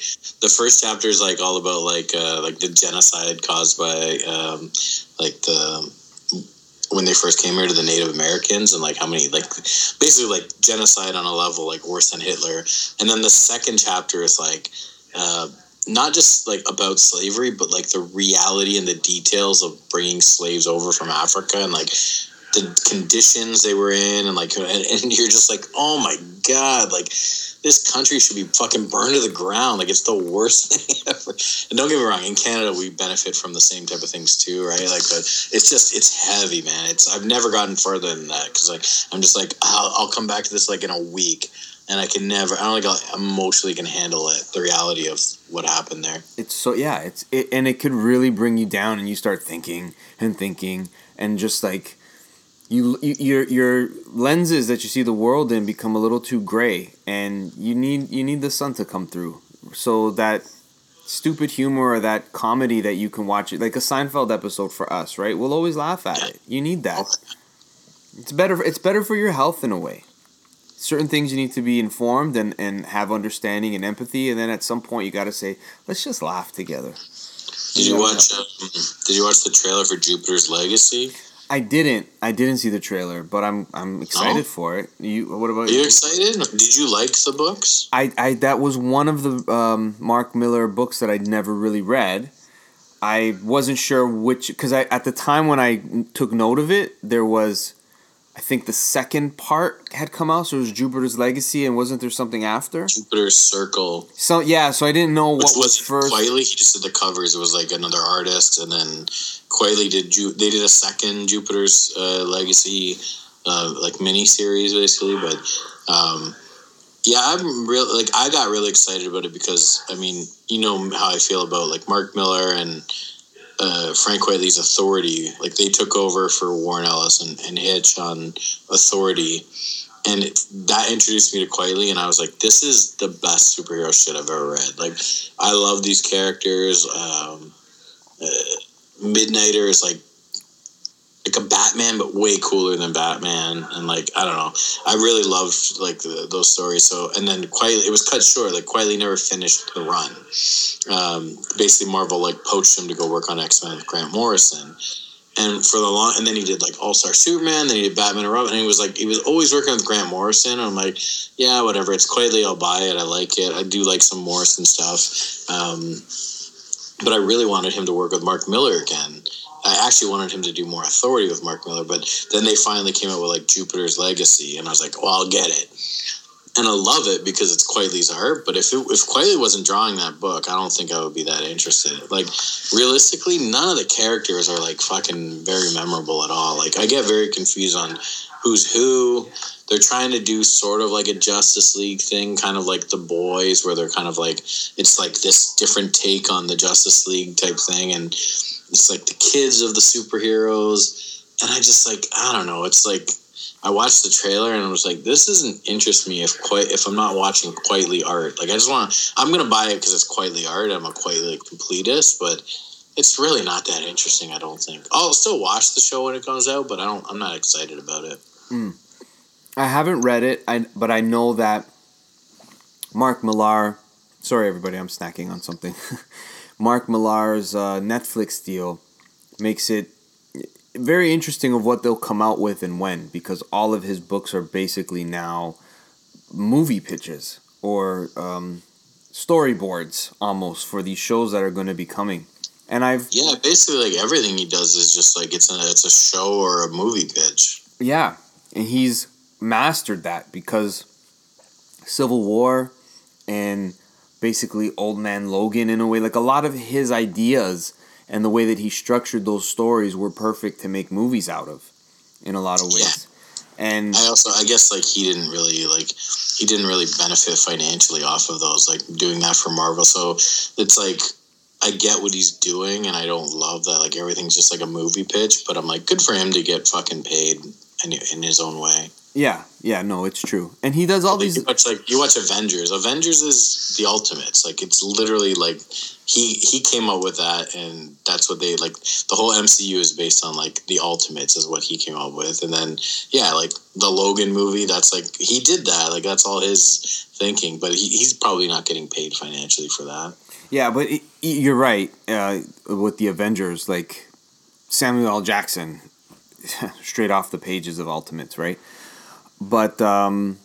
The first chapter is, like, all about, like, uh, like the genocide caused by, um, like, the when they first came here to the Native Americans, and, like, how many, like, basically, like, genocide on a level, like, worse than Hitler. And then the second chapter is, like, uh, not just, like, about slavery, but, like, the reality and the details of bringing slaves over from Africa, and, like, the conditions they were in, and like, and, and you're just like, oh my God, like, this country should be fucking burned to the ground. Like, it's the worst thing ever. And don't get me wrong, in Canada we benefit from the same type of things too, right? Like, but it's just, it's heavy, man. It's I've never gotten further than that, because like I'm just like, I'll, I'll come back to this like in a week, and I can never, I don't think I emotionally can handle it. The reality of what happened there. It's so yeah, it's it, and it could really bring you down, and you start thinking and thinking and just like. You, you your your lenses that you see the world in become a little too gray, and you need you need the sun to come through. So that stupid humor or that comedy that you can watch, like a Seinfeld episode for us, right? We'll always laugh at it. You need that. It's better. It's better for your health in a way. Certain things you need to be informed and, and have understanding and empathy, and then at some point you got to say, let's just laugh together. Did you, you watch? Um, did you watch the trailer for Jupiter's Legacy? I didn't. I didn't see the trailer, but I'm I'm excited no. for it. You what about Are you? You excited? Did you like the books? I, I that was one of the um, Mark Miller books that I'd never really read. I wasn't sure which, because I at the time when I took note of it, there was, I think the second part had come out, so it was Jupiter's Legacy, and wasn't there something after? Jupiter's Circle. So yeah, so I didn't know what Which was first. Quietly, he just did the covers. It was like another artist, and then Quietly did Ju- they did a second Jupiter's uh, Legacy, uh, like mini series basically. But um, yeah, I'm real. Like I got really excited about it because I mean, you know how I feel about like Mark Miller and. Uh, Frank Whiteley's Authority, like they took over for Warren Ellis and, and Hitch on Authority, and it, that introduced me to Quietly, and I was like, this is the best superhero shit I've ever read. Like, I love these characters. Um, uh, Midnighter is like like a Batman, but way cooler than Batman. And like, I don't know, I really loved like the, those stories. So, and then quietly, it was cut short. Like quietly never finished the run. Um, basically Marvel like poached him to go work on X-Men with Grant Morrison. And for the long, and then he did like All-Star Superman, then he did Batman and Robin. And he was like, he was always working with Grant Morrison. And I'm like, yeah, whatever. It's quietly, I'll buy it. I like it. I do like some Morrison stuff. Um, but I really wanted him to work with Mark Miller again. I actually wanted him to do more Authority with Mark Miller, but then they finally came out with like Jupiter's Legacy, and I was like, "Oh, I'll get it," and I love it because it's Quailey's art. But if it, if Quailey wasn't drawing that book, I don't think I would be that interested. Like, realistically, none of the characters are like fucking very memorable at all. Like, I get very confused on who's who. They're trying to do sort of like a Justice League thing, kind of like The Boys, where they're kind of like, it's like this different take on the Justice League type thing, and it's like the kids of the superheroes. And I just like, I don't know. It's like, I watched the trailer and I was like, this doesn't interest me if quite, if I'm not watching Quaitly art. Like, I just want to, I'm going to buy it because it's Quaitly art. I'm a Quaitly completist, but it's really not that interesting, I don't think. I'll still watch the show when it comes out, but I don't, I'm not excited about it. Hmm. I haven't read it, I, but I know that Mark Millar... Sorry, everybody, I'm snacking on something. Mark Millar's uh, Netflix deal makes it very interesting of what they'll come out with and when, because all of his books are basically now movie pitches or um, storyboards almost for these shows that are going to be coming. And I've yeah, basically like everything he does is just like it's a, it's a show or a movie pitch. Yeah, and he's mastered that because Civil War and basically Old Man Logan, in a way, like a lot of his ideas and the way that he structured those stories were perfect to make movies out of in a lot of ways. Yeah. And I also, I guess like he didn't really like, he didn't really benefit financially off of those, like doing that for Marvel. So it's like, I get what he's doing and I don't love that. Like everything's just like a movie pitch, but I'm like, good for him to get fucking paid in, in his own way. Yeah, yeah, no, it's true. And he does all like these... You watch, like, you watch Avengers. Avengers is the ultimate. It's like, it's literally, like, he he came up with that, and that's what they, like, the whole M C U is based on, like, the Ultimates is what he came up with. And then, yeah, like, the Logan movie, that's, like, he did that. Like, that's all his thinking. But he, he's probably not getting paid financially for that. Yeah, but it, you're right uh, with the Avengers. Like, Samuel L. Jackson, straight off the pages of Ultimates, right? But um,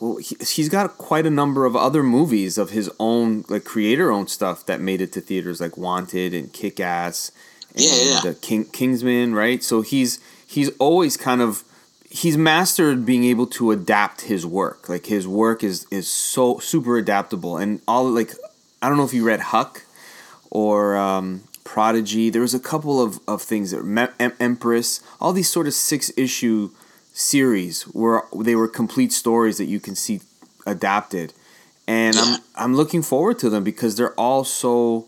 well, he, he's got quite a number of other movies of his own, like creator-owned stuff that made it to theaters, like Wanted and Kick-Ass and yeah, yeah. King, Kingsman, right? So he's he's always kind of he's mastered being able to adapt his work. Like his work is is so super adaptable, and all like I don't know if you read Huck or um, Prodigy. There was a couple of of things that Me- em- Empress, all these sort of six issue series where they were complete stories that you can see adapted, and yeah. I'm I'm looking forward to them because they're all so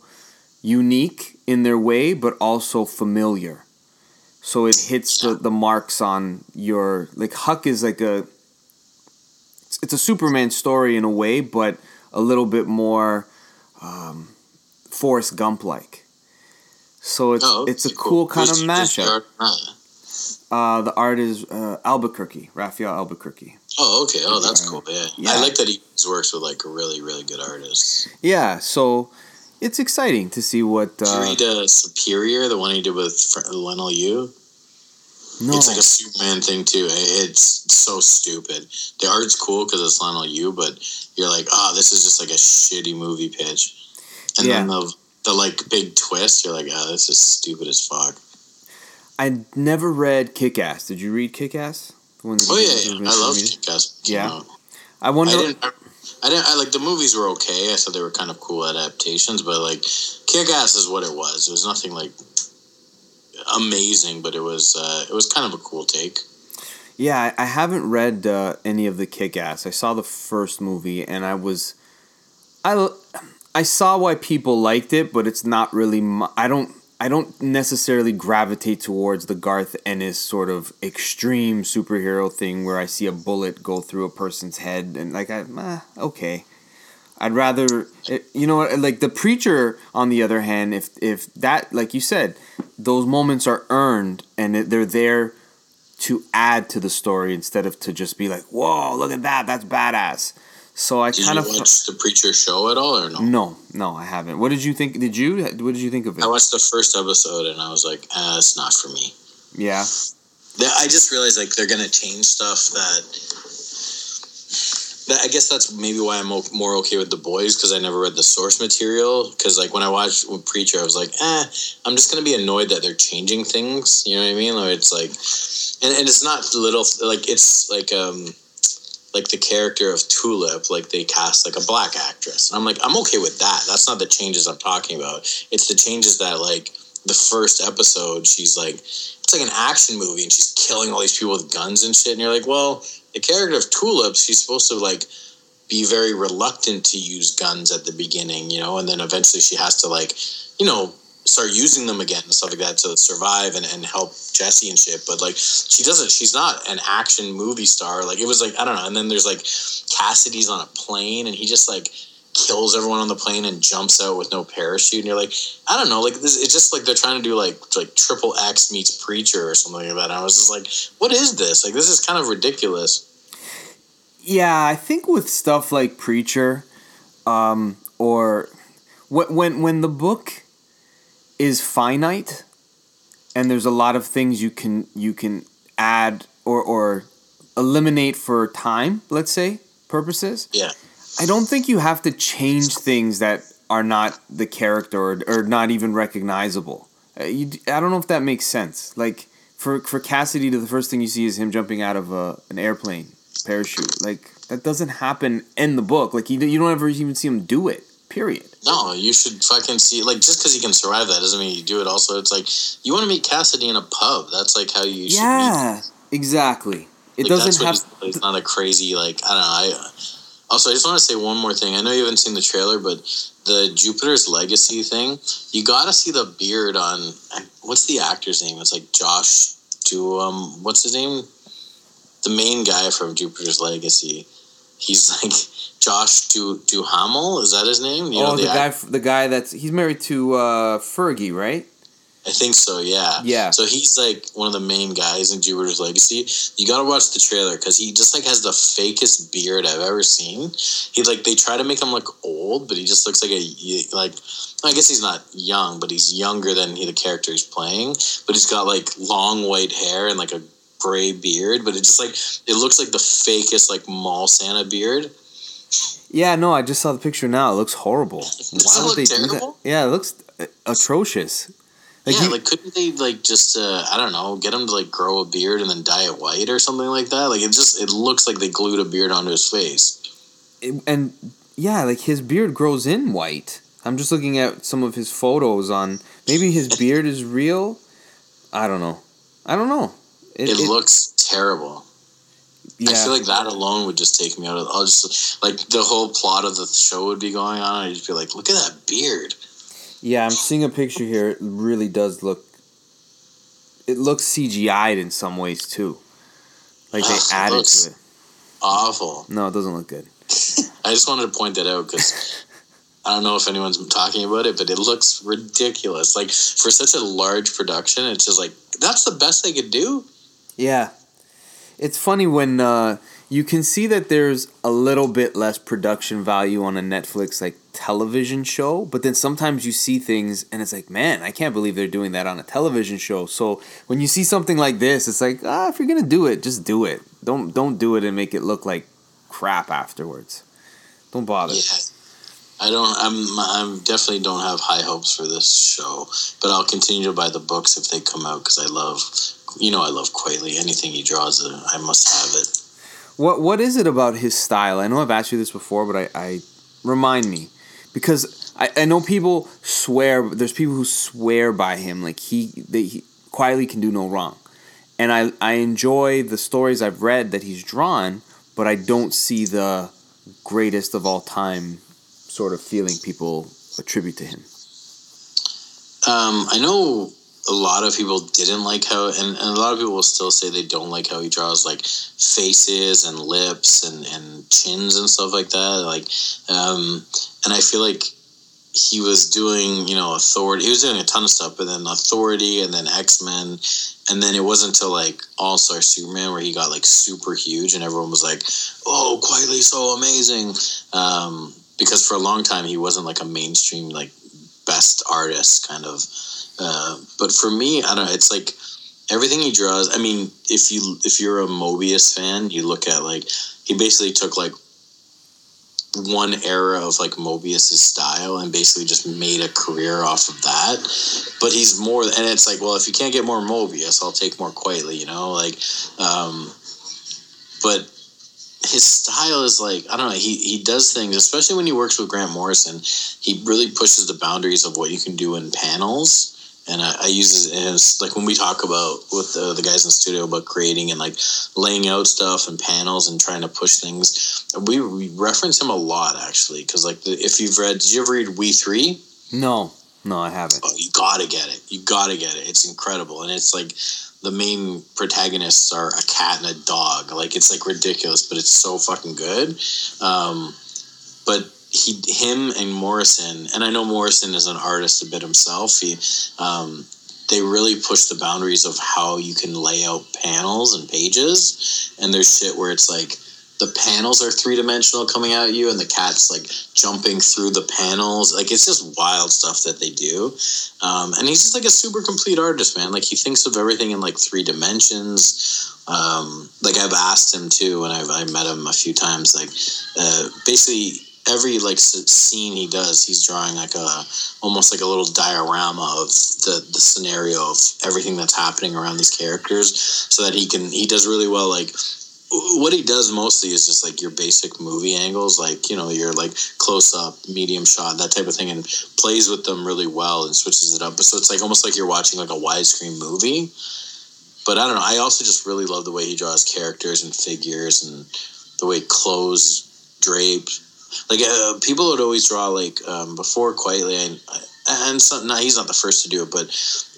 unique in their way, but also familiar. So it hits the, the marks on your like Huck is like a it's, it's a Superman story in a way, but a little bit more um, Forrest Gump like. So it's oh, it's a cool, cool kind of mashup. Uh, the art is uh, Albuquerque, Raphael Albuquerque. Oh, okay. Oh, that's cool. Yeah. yeah. I like that he works with like really, really good artists. Yeah, so it's exciting to see what... Uh, did you read uh, Superior, the one he did with Lionel Yu? No. It's like a Superman thing too. It's so stupid. The art's cool because it's Lionel Yu, but you're like, oh, this is just like a shitty movie pitch. And yeah. then the, the like big twist, you're like, oh, this is stupid as fuck. I never read Kick-Ass. Did you read Kick-Ass? Oh yeah, yeah. I love Kick-Ass. Yeah, know. I wonder. I didn't, I, I didn't. I like the movies were okay. I said they were kind of cool adaptations, but like Kick-Ass is what it was. It was nothing like amazing, but it was uh, it was kind of a cool take. Yeah, I haven't read uh, any of the Kick-Ass. I saw the first movie, and I was I I saw why people liked it, but it's not really. My, I don't. I don't necessarily gravitate towards the Garth Ennis sort of extreme superhero thing where I see a bullet go through a person's head and like, I, eh, okay, I'd rather, you know, like the Preacher on the other hand, if, if that, like you said, those moments are earned and they're there to add to the story instead of to just be like, whoa, look at that, that's badass. So I did kind you of watch the Preacher show at all or no? No, no, I haven't. What did you think? Did you? What did you think of it? I watched the first episode and I was like, ah, it's not for me. Yeah. I just realized like they're gonna change stuff that. that I guess that's maybe why I'm more okay with The Boys, because I never read the source material. Because like when I watched Preacher, I was like, eh, I'm just gonna be annoyed that they're changing things. You know what I mean? Like it's like, and, and it's not little like it's like um. like the character of Tulip, like they cast like a black actress. And I'm like, I'm okay with that. That's not the changes I'm talking about. It's the changes that like the first episode, she's like, it's like an action movie and she's killing all these people with guns and shit. And you're like, well, the character of Tulip, she's supposed to like be very reluctant to use guns at the beginning, you know? And then eventually she has to like, you know, start using them again and stuff like that to survive and, and help Jesse and shit. But like she doesn't, she's not an action movie star. Like it was like, I don't know. And then there's like Cassidy's on a plane and he just like kills everyone on the plane and jumps out with no parachute. And you're like, I don't know. Like this, it's just like, they're trying to do like, like Triple X meets Preacher or something like that. And I was just like, what is this? Like, this is kind of ridiculous. Yeah. I think with stuff like Preacher, um, or when, when, when the book is finite and there's a lot of things you can you can add or or eliminate for time, let's say, purposes. Yeah. I don't think you have to change things that are not the character or, or not even recognizable. Uh, you, I don't know if that makes sense. Like for for Cassidy, the first thing you see is him jumping out of a, an airplane parachute. Like that doesn't happen in the book. Like you, you don't ever even see him do it. Period. No, you should fucking see, like, just because he can survive that doesn't mean you do it. Also, it's like, you want to meet Cassidy in a pub. That's, like, how you should yeah, meet. Yeah, exactly. It like, doesn't have... He's, it's not a crazy, like, I don't know. I, also, I just want to say one more thing. I know you haven't seen the trailer, but the Jupiter's Legacy thing, you got to see the beard on... What's the actor's name? It's, like, Josh Duhamel. What's his name? The main guy from Jupiter's Legacy. He's, like... Josh du- Duhamel, is that his name? You oh, know, the, the guy, act- the guy that's... He's married to uh, Fergie, right? I think so, yeah. Yeah. So he's, like, one of the main guys in Jupiter's Legacy. You gotta watch the trailer, because he just, like, has the fakest beard I've ever seen. He, like, they try to make him look old, but he just looks like a... Like, I guess he's not young, but he's younger than he, the character he's playing. But he's got, like, long white hair and, like, a gray beard. But it just, like... It looks like the fakest, like, mall Santa beard. Yeah, no, I just saw the picture now. It looks horrible. Does Why would they terrible? do that? Yeah, it looks atrocious. Like yeah, he, like couldn't they like just uh, I don't know, get him to like grow a beard and then dye it white or something like that? Like it just it looks like they glued a beard onto his face. It, and yeah, like his beard grows in white. I'm just looking at some of his photos on maybe his beard is real. I don't know. I don't know. It, it, it looks terrible. Yeah. I feel like that alone would just take me out of... I'll just... Like, the whole plot of the show would be going on. I'd just be like, look at that beard. Yeah, I'm seeing a picture here. It really does look... It looks C G I'd in some ways, too. Like, they Ugh, added it to it. Awful. No, it doesn't look good. I just wanted to point that out, because... I don't know if anyone's been talking about it, but it looks ridiculous. Like, for such a large production, it's just like... That's the best they could do? Yeah. It's funny when uh, you can see that there's a little bit less production value on a Netflix like television show, but then sometimes you see things and it's like, man, I can't believe they're doing that on a television show. So when you see something like this, it's like, ah, if you're gonna do it, just do it. Don't don't do it and make it look like crap afterwards. Don't bother. Yeah. I don't. I'm. I'm definitely don't have high hopes for this show, but I'll continue to buy the books if they come out because I love. You know I love Quayle. Anything he draws, I must have it. What What is it about his style? I know I've asked you this before, but I, I remind me. Because I, I know people swear, there's people who swear by him. Like, he, they, he Quayle can do no wrong. And I, I enjoy the stories I've read that he's drawn, but I don't see the greatest of all time sort of feeling people attribute to him. Um, I know... A lot of people didn't like how, and, and a lot of people will still say they don't like how he draws, like, faces and lips and, and chins and stuff like that. Like, um, and I feel like he was doing, you know, Authority. He was doing a ton of stuff, but then Authority and then X-Men. And then it wasn't until, like, All-Star Superman where he got, like, super huge and everyone was like, oh, quietly so amazing. Um, because for a long time he wasn't, like, a mainstream, like, best artist kind of. Uh, but for me, I don't know, it's like everything he draws. I mean, if, you, if you're a Mobius fan, you look at, like, he basically took, like, one era of like Mobius's style and basically just made a career off of that. But he's more, and it's like, well, if you can't get more Mobius, I'll take more Quayle, you know, like, um, but his style is like, I don't know, he, he does things, especially when he works with Grant Morrison, he really pushes the boundaries of what you can do in panels. And I, I use it as, like, when we talk about with the, the guys in the studio about creating and, like, laying out stuff and panels and trying to push things, we, we reference him a lot, actually, because, like, the, if you've read, did you ever read We Three? No. No, I haven't. Oh, you gotta get it. You gotta get it. It's incredible. And it's, like, the main protagonists are a cat and a dog. Like, it's, like, ridiculous, but it's so fucking good. Um, but... He, him and Morrison, and I know Morrison is an artist a bit himself. He, um, they really push the boundaries of how you can lay out panels and pages. And there's shit where it's like the panels are three dimensional coming at you, and the cat's like jumping through the panels. Like, it's just wild stuff that they do. Um, and he's just like a super complete artist, man. Like, he thinks of everything in like three dimensions. Um, like, I've asked him too, and I've I met him a few times. Like, uh, basically. Every like scene he does, he's drawing like a almost like a little diorama of the, the scenario of everything that's happening around these characters, so that he can he does really well. Like, what he does mostly is just like your basic movie angles, like, you know, your like close up, medium shot, that type of thing, and plays with them really well and switches it up. So it's like almost like you're watching like a widescreen movie. But I don't know. I also just really love the way he draws characters and figures and the way clothes drape. Like, uh, people would always draw, like, um, before quietly, and, and some, not, he's not the first to do it, but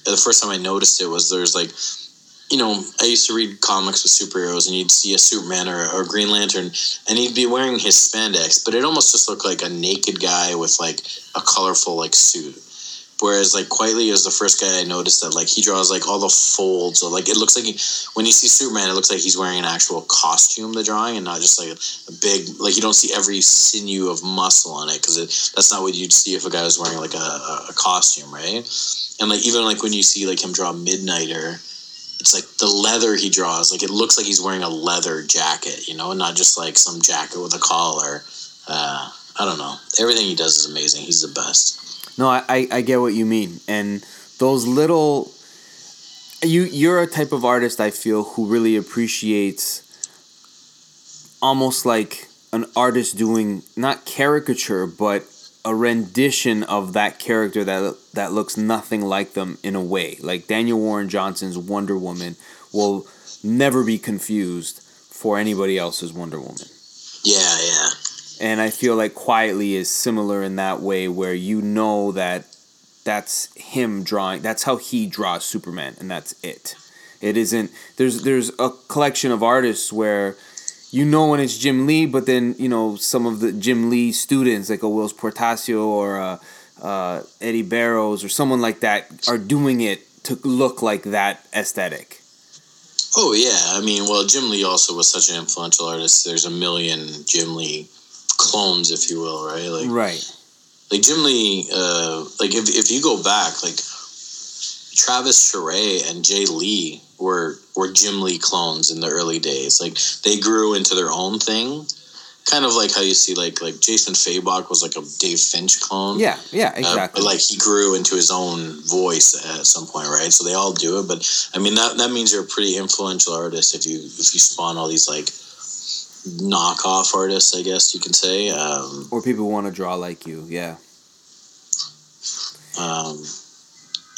the first time I noticed it was there's, like, you know, I used to read comics with superheroes, and you'd see a Superman or, or Green Lantern, and he'd be wearing his spandex, but it almost just looked like a naked guy with, like, a colorful, like, suit. Whereas, like, Quietly is the first guy I noticed that, like, he draws, like, all the folds. So, like, it looks like he, when you see Superman, it looks like he's wearing an actual costume, the drawing, and not just, like, a, a big, like, you don't see every sinew of muscle on it, because that's not what you'd see if a guy was wearing, like, a, a costume, right? And, like, even, like, when you see, like, him draw Midnighter, it's, like, the leather he draws, like, it looks like he's wearing a leather jacket, you know, and not just, like, some jacket with a collar. Uh, I don't know. Everything he does is amazing. He's the best. No, I, I get what you mean. And those little... You, you're a type of artist, I feel, who really appreciates almost like an artist doing, not caricature, but a rendition of that character that that looks nothing like them in a way. Like Daniel Warren Johnson's Wonder Woman will never be confused for anybody else's Wonder Woman. Yeah, yeah. And I feel like Quietly is similar in that way, where you know that that's him drawing. That's how he draws Superman, and that's it. It isn't... There's there's a collection of artists where you know when it's Jim Lee, but then, you know, some of the Jim Lee students, like a Wills Portacio or a, uh, Eddie Barrows or someone like that, are doing it to look like that aesthetic. Oh, yeah. I mean, well, Jim Lee also was such an influential artist. There's a million Jim Lee... clones, if you will, right? Like, right. Like Jim Lee, uh, like if if you go back, like Travis Charest and Jay Lee were were Jim Lee clones in the early days. Like they grew into their own thing, kind of like how you see like like Jason Fabok was like a Dave Finch clone. Yeah, yeah, exactly. Uh, but like he grew into his own voice at some point, right? So they all do it. But I mean that that means you're a pretty influential artist if you if you spawn all these like knockoff artists, I guess you can say, um, or people want to draw like you, yeah. Um,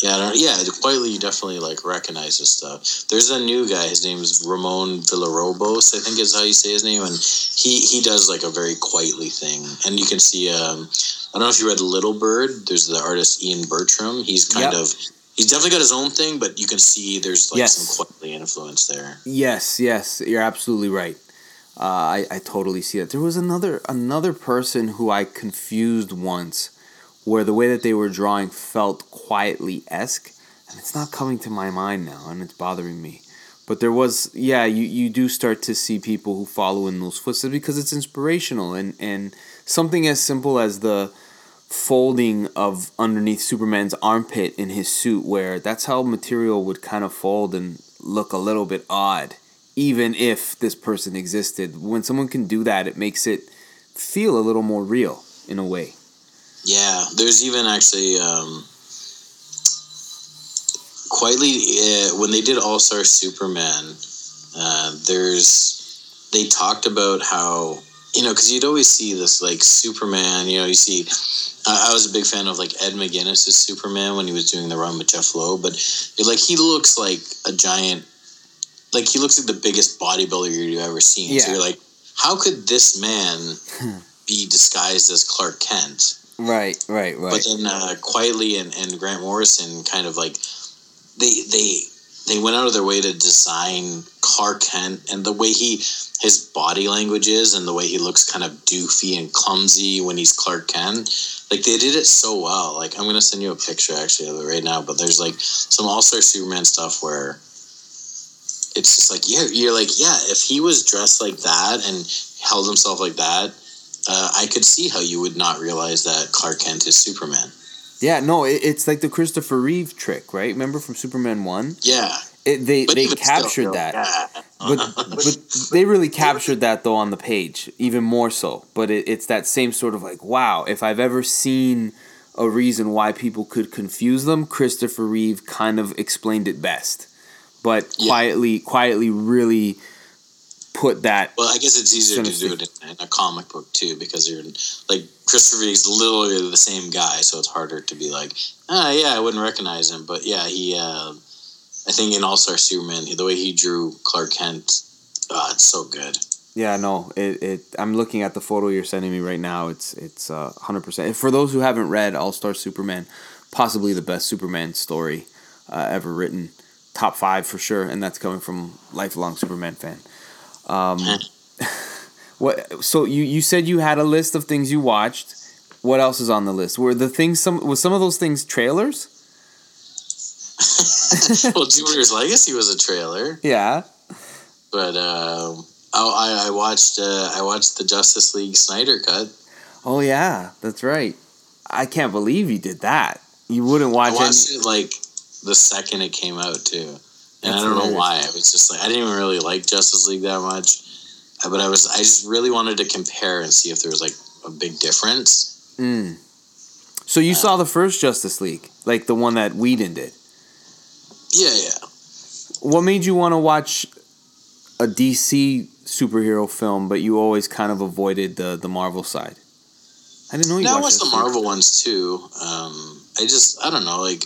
yeah, I don't, yeah. Quietly, you definitely like recognize his stuff. There's a new guy. His name is Ramon Villarobos, I think is how you say his name, and he he does like a very Quietly thing, and you can see. Um, I don't know if you read Little Bird. There's the artist Ian Bertram. He's kind yep. of. He's definitely got his own thing, but you can see there's like yes. some Quietly influence there. Yes, yes, you're absolutely right. Uh, I, I totally see that. There was another another person who I confused once where the way that they were drawing felt quietly-esque, and it's not coming to my mind now, and it's bothering me. But there was, yeah, you, you do start to see people who follow in those footsteps because it's inspirational, and, and something as simple as the folding of underneath Superman's armpit in his suit, where that's how material would kind of fold and look a little bit odd, even if this person existed. When someone can do that, it makes it feel a little more real in a way. Yeah, there's even actually... Um... Quietly, uh, when they did All-Star Superman, uh, there's, they talked about how, you know, because you'd always see this, like, Superman, you know, you see, uh, I was a big fan of, like, Ed McGuinness's Superman when he was doing the run with Jeff Lowe, but, like, he looks like a giant, like, he looks like the biggest bodybuilder you've ever seen. Yeah. So you're like, how could this man be disguised as Clark Kent? Right, right, right. But then uh, Quietly and, and Grant Morrison kind of, like, They they they went out of their way to design Clark Kent, and the way he his body language is, and the way he looks kind of doofy and clumsy when he's Clark Kent. Like, they did it so well. Like, I'm gonna send you a picture actually of it right now. But there's like some All-Star Superman stuff where it's just like yeah, you're like yeah, if he was dressed like that and held himself like that, uh, I could see how you would not realize that Clark Kent is Superman. Yeah, no, it, it's like the Christopher Reeve trick, right? Remember from Superman one? Yeah. It, they they captured that. Yeah. But, but they really captured that, though, on the page, even more so. But it, it's that same sort of like, wow, if I've ever seen a reason why people could confuse them, Christopher Reeve kind of explained it best. But yeah. quietly, quietly really... put that... Well, I guess it's easier to do it in a comic book, too, because you're... Like, Christopher Reeve's literally the same guy, so it's harder to be like, ah, yeah, I wouldn't recognize him, but yeah, he... Uh, I think in All-Star Superman, the way he drew Clark Kent, uh, it's so good. Yeah, no, it, it... I'm looking at the photo you're sending me right now. It's it's uh, one hundred percent. For those who haven't read All-Star Superman, possibly the best Superman story uh, ever written. Top five, for sure, and that's coming from a lifelong Superman fan. Um, what? So you, you said you had a list of things you watched. What else is on the list? Were the things some? Was some of those things trailers? Well, Jupiter's Legacy was a trailer. Yeah, but uh, I I watched uh, I watched the Justice League Snyder cut. Oh yeah, that's right. I can't believe you did that. You wouldn't watch. I watched any- it like the second it came out too. And That's I don't know why. It was just like I didn't even really like Justice League that much, but I was I just really wanted to compare and see if there was like a big difference. Mm. So you uh, saw the first Justice League, like the one that Whedon did. Yeah, yeah. What made you want to watch a D C superhero film, but you always kind of avoided the the Marvel side? I didn't know you. No, watched I watched the Marvel ones too. Um, I just I don't know like.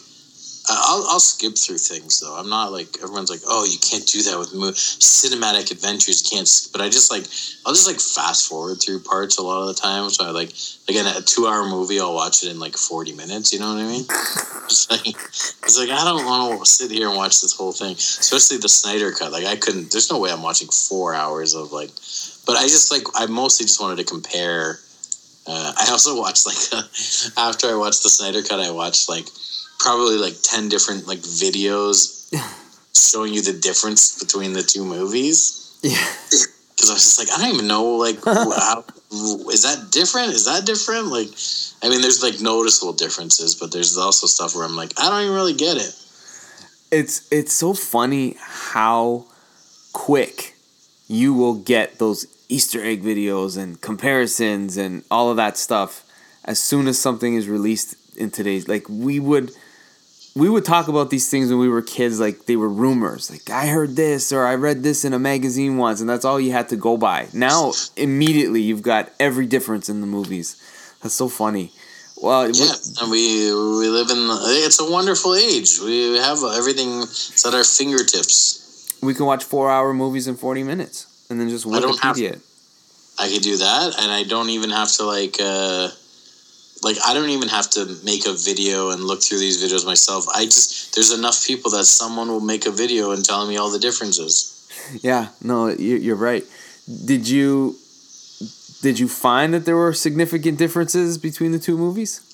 I'll I'll skip through things though. I'm not like everyone's like, oh, you can't do that with mo- cinematic adventures. You can't, but I just like I'll just like fast forward through parts a lot of the time. So I like again like a two hour movie, I'll watch it in like forty minutes. You know what I mean? It's like, it's like I don't want to sit here and watch this whole thing, especially the Snyder cut. Like I couldn't. There's no way I'm watching four hours of like. But I just like I mostly just wanted to compare. Uh, I also watched like after I watched the Snyder cut, I watched like. Probably like ten different like videos showing you the difference between the two movies. Yeah, because I was just like, I don't even know. Like, how, is that different? Is that different? Like, I mean, there's like noticeable differences, but there's also stuff where I'm like, I don't even really get it. It's it's so funny how quick you will get those Easter egg videos and comparisons and all of that stuff as soon as something is released in today's. Like we would. We would talk about these things when we were kids, like they were rumors. Like, I heard this or I read this in a magazine once, and that's all you had to go by. Now, immediately, you've got every difference in the movies. That's so funny. Well, yeah, we, and we we live in... It's a wonderful age. We have everything that's at our fingertips. We can watch four-hour movies in forty minutes and then just Wikipedia it. I could do that, and I don't even have to, like... Uh, Like, I don't even have to make a video and look through these videos myself. I just, there's enough people that someone will make a video and tell me all the differences. Yeah, no, you're right. Did you, did you find that there were significant differences between the two movies?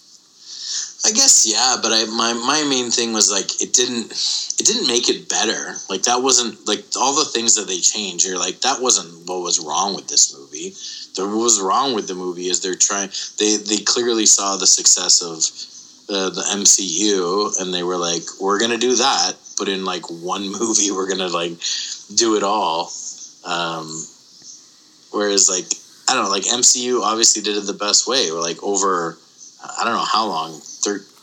I guess, yeah, but I my, my main thing was, like, it didn't it didn't make it better. Like, that wasn't, like, all the things that they change, you're like, that wasn't what was wrong with this movie. The, what was wrong with the movie is they're trying, they, they clearly saw the success of uh, the M C U, and they were like, we're going to do that, but in, like, one movie, we're going to, like, do it all. Um, whereas, like, I don't know, like, M C U obviously did it the best way. We're, like, over... I don't know how long,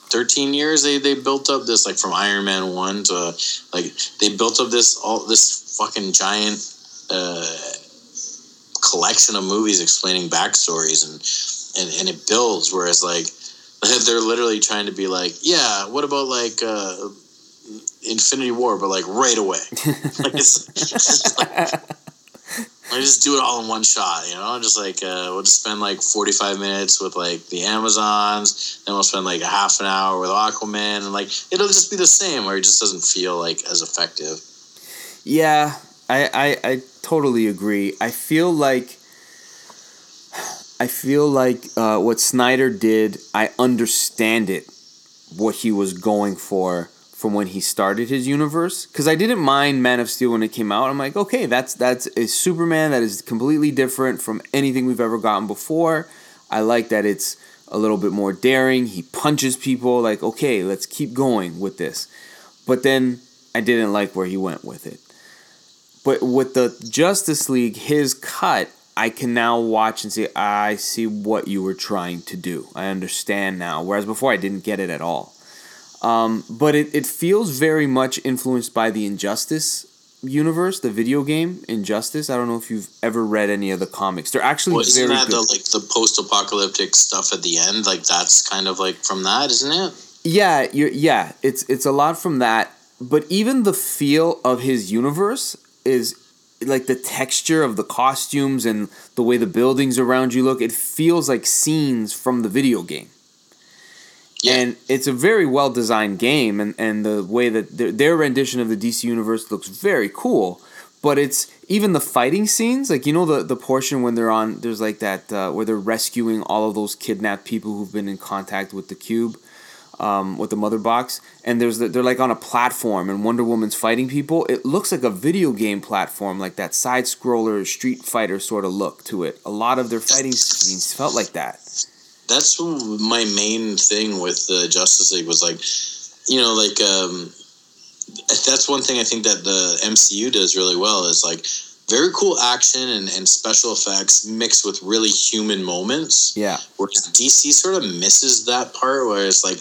thirteen years they, they built up this, like, from Iron Man one to, like, they built up this all this fucking giant uh, collection of movies explaining backstories, and, and, and it builds, whereas, like, they're literally trying to be like, yeah, what about, like, uh, Infinity War, but, like, right away. Like, it's, it's like... I just do it all in one shot, you know? Just like, uh, we'll just spend like forty-five minutes with like the Amazons, then we'll spend like a half an hour with Aquaman, and like, it'll just be the same, where it just doesn't feel like as effective. Yeah, I, I, I totally agree. I feel like, I feel like uh, what Snyder did, I understand it, what he was going for. From when he started his universe, because I didn't mind Man of Steel when it came out. I'm like, okay, that's that's a Superman that is completely different from anything we've ever gotten before. I like that it's a little bit more daring. He punches people. Like, okay, let's keep going with this. But then I didn't like where he went with it. But with the Justice League, his cut, I can now watch and say, I see what you were trying to do. I understand now. Whereas before, I didn't get it at all. Um, but it, it feels very much influenced by the Injustice universe, the video game Injustice. I don't know if you've ever read any of the comics. They're actually well, isn't very that good. The, like, the post-apocalyptic stuff at the end? Like, that's kind of like from that, isn't it? Yeah, you're, yeah. It's it's a lot from that. But even the feel of his universe is like the texture of the costumes and the way the buildings around you look. It feels like scenes from the video game. Yeah. And it's a very well-designed game, and, and the way that their, their rendition of the D C universe looks very cool. But it's even the fighting scenes, like, you know, the, the portion when they're on, there's like that, uh, where they're rescuing all of those kidnapped people who've been in contact with the cube, um, with the mother box. And there's the, they're like on a platform, and Wonder Woman's fighting people. It looks like a video game platform, like that side-scroller, Street Fighter sort of look to it. A lot of their fighting scenes felt like that. That's my main thing with the Justice League was, like, you know, like, um, that's one thing I think that the M C U does really well is, like, very cool action and, and special effects mixed with really human moments. Yeah. Whereas D C sort of misses that part where it's, like,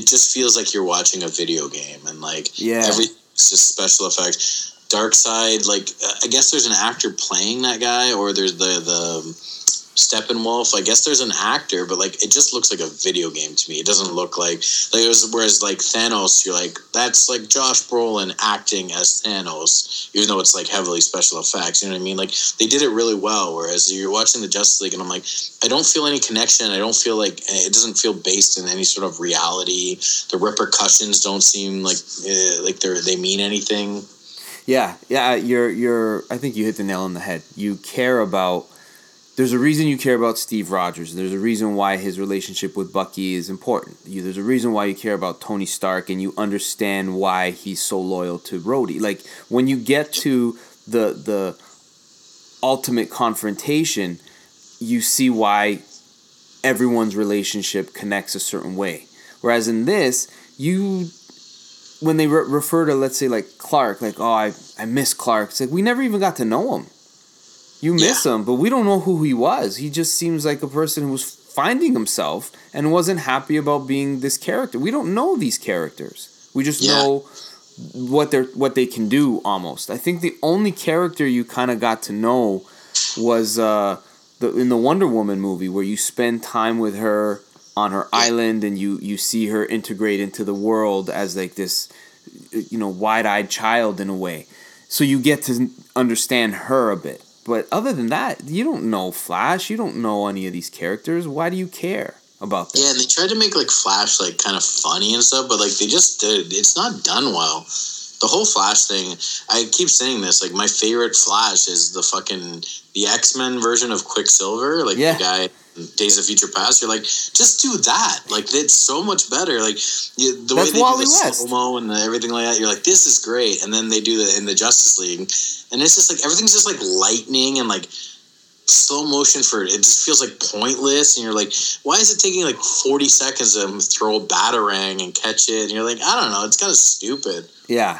it just feels like you're watching a video game, and, like, yeah. Everything's just special effects. Darkseid, like, I guess there's an actor playing that guy, or there's the... the Steppenwolf, I guess there's an actor, but, like, it just looks like a video game to me. It doesn't look like, like it was, whereas, like, Thanos, you're like, that's, like, Josh Brolin acting as Thanos, even though it's, like, heavily special effects, you know what I mean? Like, they did it really well, whereas you're watching the Justice League, and I'm like, I don't feel any connection, I don't feel like, it doesn't feel based in any sort of reality, the repercussions don't seem like, uh, like they're, they mean anything. Yeah, yeah, you're, you're, I think you hit the nail on the head. You care about There's a reason you care about Steve Rogers. There's a reason why his relationship with Bucky is important. You, there's a reason why you care about Tony Stark, and you understand why he's so loyal to Rhodey. Like, when you get to the the ultimate confrontation, you see why everyone's relationship connects a certain way. Whereas in this, you... When they re- refer to, let's say, like, Clark, like, oh, I, I miss Clark. It's like, we never even got to know him. You miss yeah. him, but we don't know who he was. He just seems like a person who was finding himself and wasn't happy about being this character. We don't know these characters. We just yeah. know what they're what they can do almost. I think the only character you kind of got to know was uh, the in the Wonder Woman movie, where you spend time with her on her yeah. island, and you, you see her integrate into the world as, like, this, you know, wide-eyed child in a way. So you get to understand her a bit. But other than that, you don't know Flash. You don't know any of these characters. Why do you care about that? Yeah, and they tried to make, like, Flash, like, kind of funny and stuff, but, like, they just did. It's not done well. The whole Flash thing, I keep saying this, like, my favorite Flash is the fucking, the X-Men version of Quicksilver. Like, yeah. the guy Days of Future Past, you're like, just do that. Like, it's so much better. Like, you, the That's way they Wally do the West. slow-mo and the, everything like that, you're like, this is great. And then they do that in the Justice League. And it's just like, everything's just like lightning and like slow motion for it. It just feels like pointless. And you're like, why is it taking like forty seconds to throw a batarang and catch it? And you're like, I don't know. It's kind of stupid. Yeah.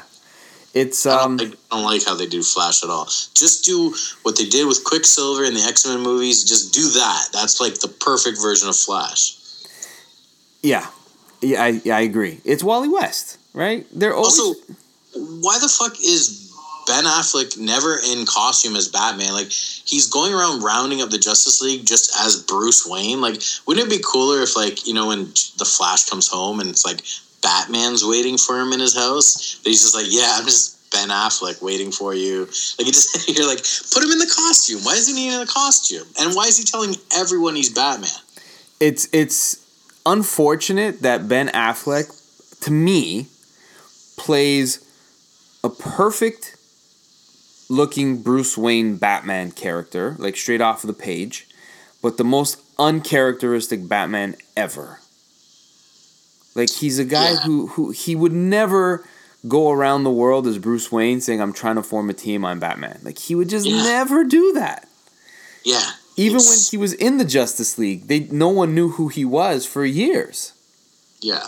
It's um, I, don't, I don't like how they do Flash at all. Just do what they did with Quicksilver in the X-Men movies. Just do that. That's like the perfect version of Flash. Yeah, yeah, I, yeah, I agree. It's Wally West, right? They're always... also. Why the fuck is Ben Affleck never in costume as Batman? Like, he's going around rounding up the Justice League just as Bruce Wayne. Like, wouldn't it be cooler if, like, you know, when the Flash comes home and it's like, Batman's waiting for him in his house. He's just like, yeah, I'm just Ben Affleck waiting for you. Like, you just, you're like, put him in the costume. Why isn't he in the costume? And why is he telling everyone he's Batman? It's it's unfortunate that Ben Affleck, to me, plays a perfect looking Bruce Wayne Batman character, like straight off of the page, but the most uncharacteristic Batman ever. Like, he's a guy yeah. who, who he would never go around the world as Bruce Wayne saying, I'm trying to form a team, I'm Batman. Like, he would just yeah. never do that. Yeah. Even it's... when he was in the Justice League, they no one knew who he was for years. Yeah.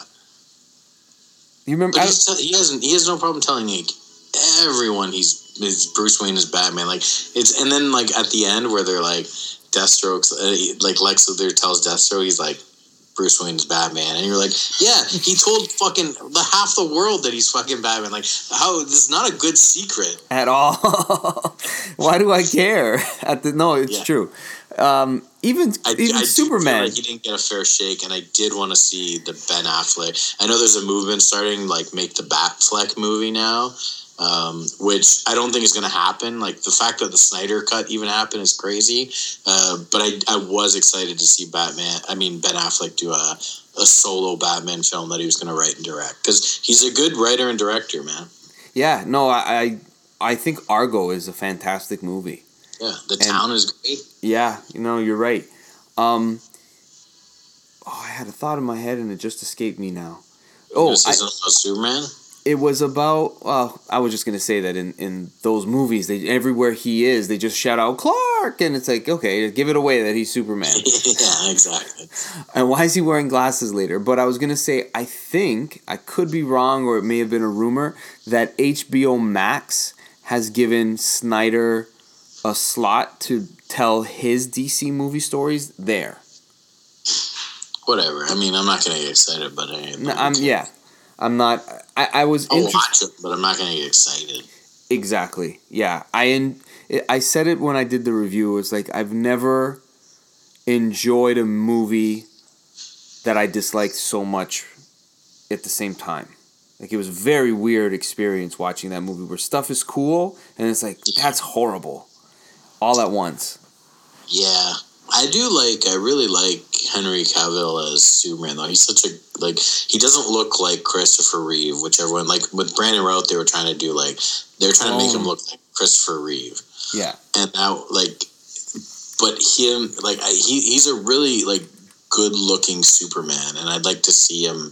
You remember? I... T- he, hasn't, he has no problem telling, like, everyone he's is Bruce Wayne is Batman. Like, it's, and then, like, at the end where they're, like, Deathstroke's, uh, like, Lex Luthor tells Deathstroke, he's like, Bruce Wayne's Batman, and you're like, yeah, he told fucking the half the world that he's fucking Batman. Like, how this is not a good secret at all. Why do I care? At the no, it's yeah. true. Um, even I, even I Superman, like, he didn't get a fair shake, and I did want to see the Ben Affleck. I know there's a movement starting, like, make the Batfleck movie now, um, which I don't think is going to happen. Like, the fact that the Snyder cut even happened is crazy. Uh, but I, I was excited to see Batman. I mean, Ben Affleck do a, a solo Batman film that he was going to write and direct, because he's a good writer and director, man. Yeah, no, I I, I think Argo is a fantastic movie. Yeah, the and, town is great. Yeah, you know, you're right. Um, oh, I had a thought in my head and it just escaped me now. Oh, this isn't about Superman? It was about, well, I was just going to say that in, in those movies, they everywhere he is, they just shout out, Clark! And it's like, okay, give it away that he's Superman. Yeah, exactly. And why is he wearing glasses later? But I was going to say, I think, I could be wrong, or it may have been a rumor, that H B O Max has given Snyder a slot to tell his D C movie stories there. Whatever. I mean, I'm not going to get excited about anything. No, I'm, yeah. I'm not... I, I was I'll inter- watch it, but I'm not going to get excited. Exactly. Yeah. I in, I said it when I did the review. It's like, I've never enjoyed a movie that I disliked so much at the same time. Like, it was a very weird experience watching that movie where stuff is cool, and it's like, yeah. that's horrible. All at once. Yeah. I do like, I really like Henry Cavill as Superman, though. He's such a, like, he doesn't look like Christopher Reeve, which everyone, like, with Brandon Routh, they were trying to do, like, they were trying oh. to make him look like Christopher Reeve. Yeah. And now, like, but him, like, I, he he's a really, like, good-looking Superman, and I'd like to see him,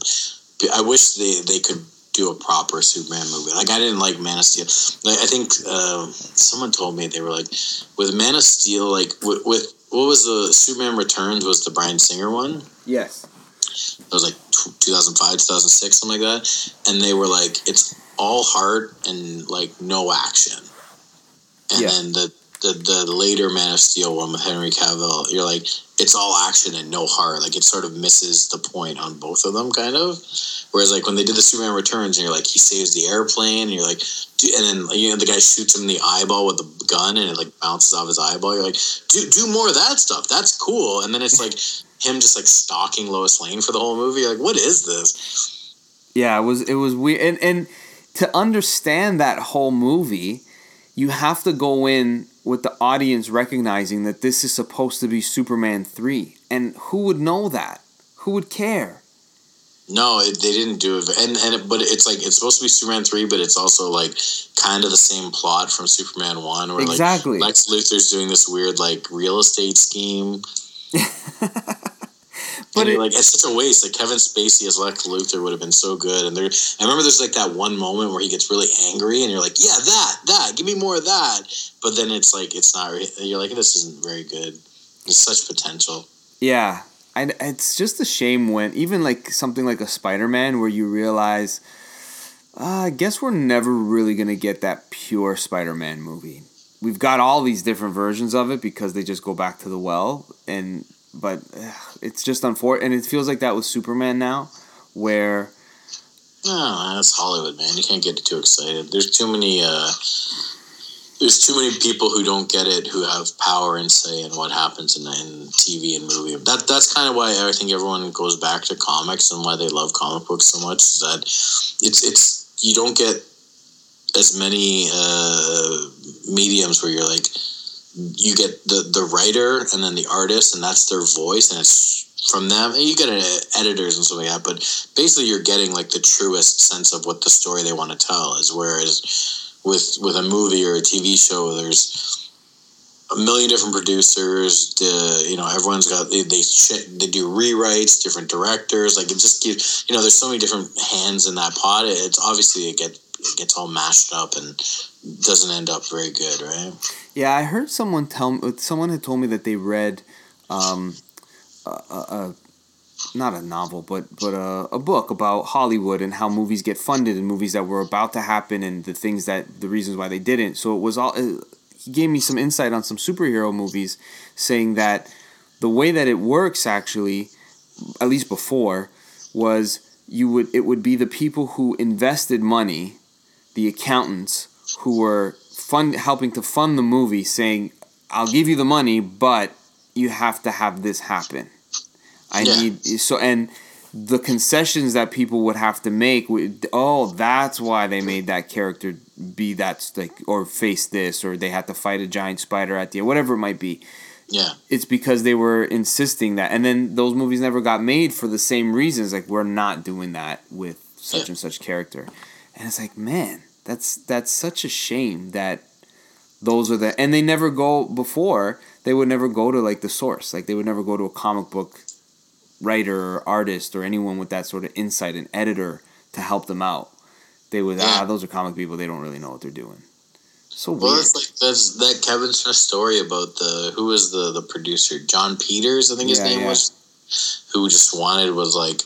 I wish they, they could do a proper Superman movie. Like, I didn't like Man of Steel. Like, I think uh, someone told me, they were like, with Man of Steel, like, with, with what was the Superman Returns? Was the Bryan Singer one? Yes. It was like two thousand five, two thousand six, something like that. And they were like, it's all heart and, like, no action. And yeah. then the, the the later Man of Steel one with Henry Cavill, you're like, it's all action and no heart. Like, it sort of misses the point on both of them, kind of. Whereas, like, when they did the Superman Returns, and you're like, he saves the airplane, and you're like, do, and then, you know, the guy shoots him in the eyeball with the gun, and it, like, bounces off his eyeball. You're like, do do more of that stuff. That's cool. And then it's like him just, like, stalking Lois Lane for the whole movie. You're like, what is this? Yeah, it was it was weird. And and to understand that whole movie, you have to go in with the audience recognizing that this is supposed to be Superman three. And who would know that? Who would care? No, it, they didn't do it. And, and it, but it's like, it's supposed to be Superman three, but it's also, like, kind of the same plot from Superman one. Where, exactly. Like, Lex Luthor's doing this weird, like, real estate scheme. But it, like, it's such a waste. Like, Kevin Spacey as Lex Luthor would have been so good. And there, I remember there's like that one moment where he gets really angry, and you're like, "Yeah, that, that, give me more of that." But then it's like it's not. You're like, "This isn't very good." There's such potential. Yeah, I, it's just a shame when even like something like a Spider-Man, where you realize, uh, I guess we're never really gonna get that pure Spider-Man movie. We've got all these different versions of it because they just go back to the well and. But uh, it's just unfortunate. And it feels like that with Superman now, where... Oh, that's Hollywood, man. You can't get too excited. There's too many... Uh, there's too many people who don't get it, who have power and say in what happens in, in T V and movie. That That's kind of why I think everyone goes back to comics and why they love comic books so much, is that it's, it's, you don't get as many uh, mediums where you're like... You get the, the writer and then the artist, and that's their voice, and it's from them. And you get editors and stuff like that, but basically you're getting like the truest sense of what the story they want to tell is. Whereas with with a movie or a T V show, there's a million different producers. The, you know, everyone's got they they, they do rewrites, different directors. Like it just gives, you know, there's so many different hands in that pot. It's obviously it gets it gets all mashed up and doesn't end up very good, right? Yeah, I heard someone tell me, someone had told me that they read, um, a, a, a not a novel, but but a, a book about Hollywood and how movies get funded and movies that were about to happen and the things that the reasons why they didn't. So it was all. It, he gave me some insight on some superhero movies, saying that the way that it works actually, at least before, was you would it would be the people who invested money, the accountants. Who were fund helping to fund the movie, saying, "I'll give you the money, but you have to have this happen." I yeah. need so, and the concessions that people would have to make. Would, oh, that's why they made that character be that, like, or face this, or they had to fight a giant spider at the end, whatever it might be. Yeah, it's because they were insisting that, and then those movies never got made for the same reasons. Like, we're not doing that with such yeah. and such character, and it's like, man. That's that's such a shame that those are the... And they never go... Before, they would never go to, like, the source. Like, they would never go to a comic book writer or artist or anyone with that sort of insight, an editor, to help them out. They would... Yeah. Ah, those are comic people. They don't really know what they're doing. So well, weird. Well, it's like that's, that Kevin Smith story about the... Who was the, the producer? John Peters, I think his yeah, name yeah. was. Who just wanted was, like...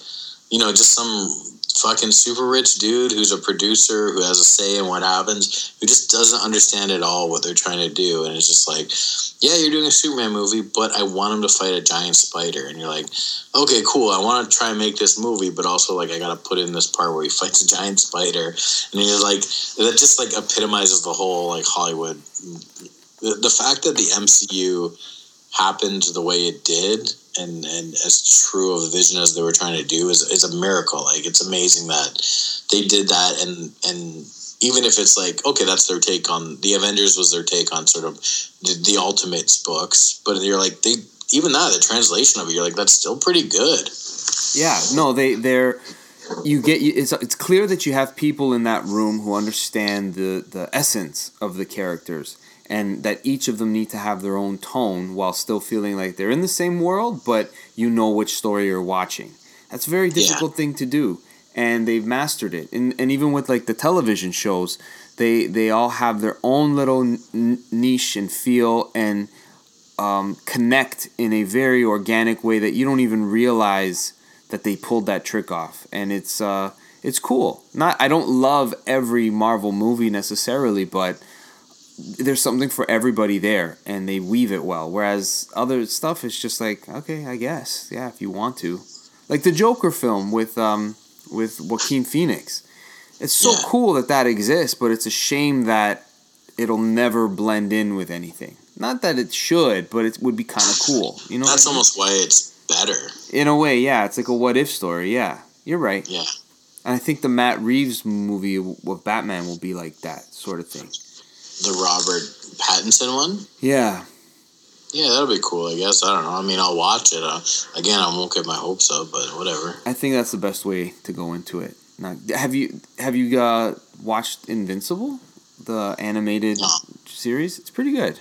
You know, just some... fucking super rich dude who's a producer who has a say in what happens, who just doesn't understand at all what they're trying to do, and it's just like, yeah, you're doing a Superman movie, but I want him to fight a giant spider, and you're like, okay, cool, I want to try and make this movie, but also, like, I gotta put in this part where he fights a giant spider, and you're like, that just, like, epitomizes the whole, like, Hollywood, the, the fact that the M C U happened the way it did, and, and as true of a vision as they were trying to do is, is a miracle. Like, it's amazing that they did that. And, and even if it's like, okay, that's their take on the Avengers was their take on sort of the, the Ultimates books. But you're like, they, even that, the translation of it, you're like, that's still pretty good. Yeah, no, they, they're, you get, it's, it's clear that you have people in that room who understand the, the essence of the characters. And that each of them need to have their own tone while still feeling like they're in the same world, but you know which story you're watching. That's a very difficult yeah. thing to do, and they've mastered it. And and even with, like, the television shows, they they all have their own little n- niche and feel and um, connect in a very organic way that you don't even realize that they pulled that trick off. And it's uh it's cool. Not I don't love every Marvel movie necessarily, but there's something for everybody there, and they weave it well. Whereas other stuff is just like, okay, I guess, yeah, if you want to, like the Joker film with um with Joaquin Phoenix. It's so yeah. cool that that exists, but it's a shame that it'll never blend in with anything. Not that it should, but it would be kind of cool. You know, that's I mean? Almost why it's better in a way. Yeah, it's like a what if story. Yeah, you're right. Yeah, and I think the Matt Reeves movie with Batman will be like that sort of thing. The Robert Pattinson one? Yeah. Yeah, that'll be cool, I guess. I don't know. I mean, I'll watch it. Uh, again, I won't get my hopes up, but whatever. I think that's the best way to go into it. Now, have you have you uh, watched Invincible, the animated no. series? It's pretty good.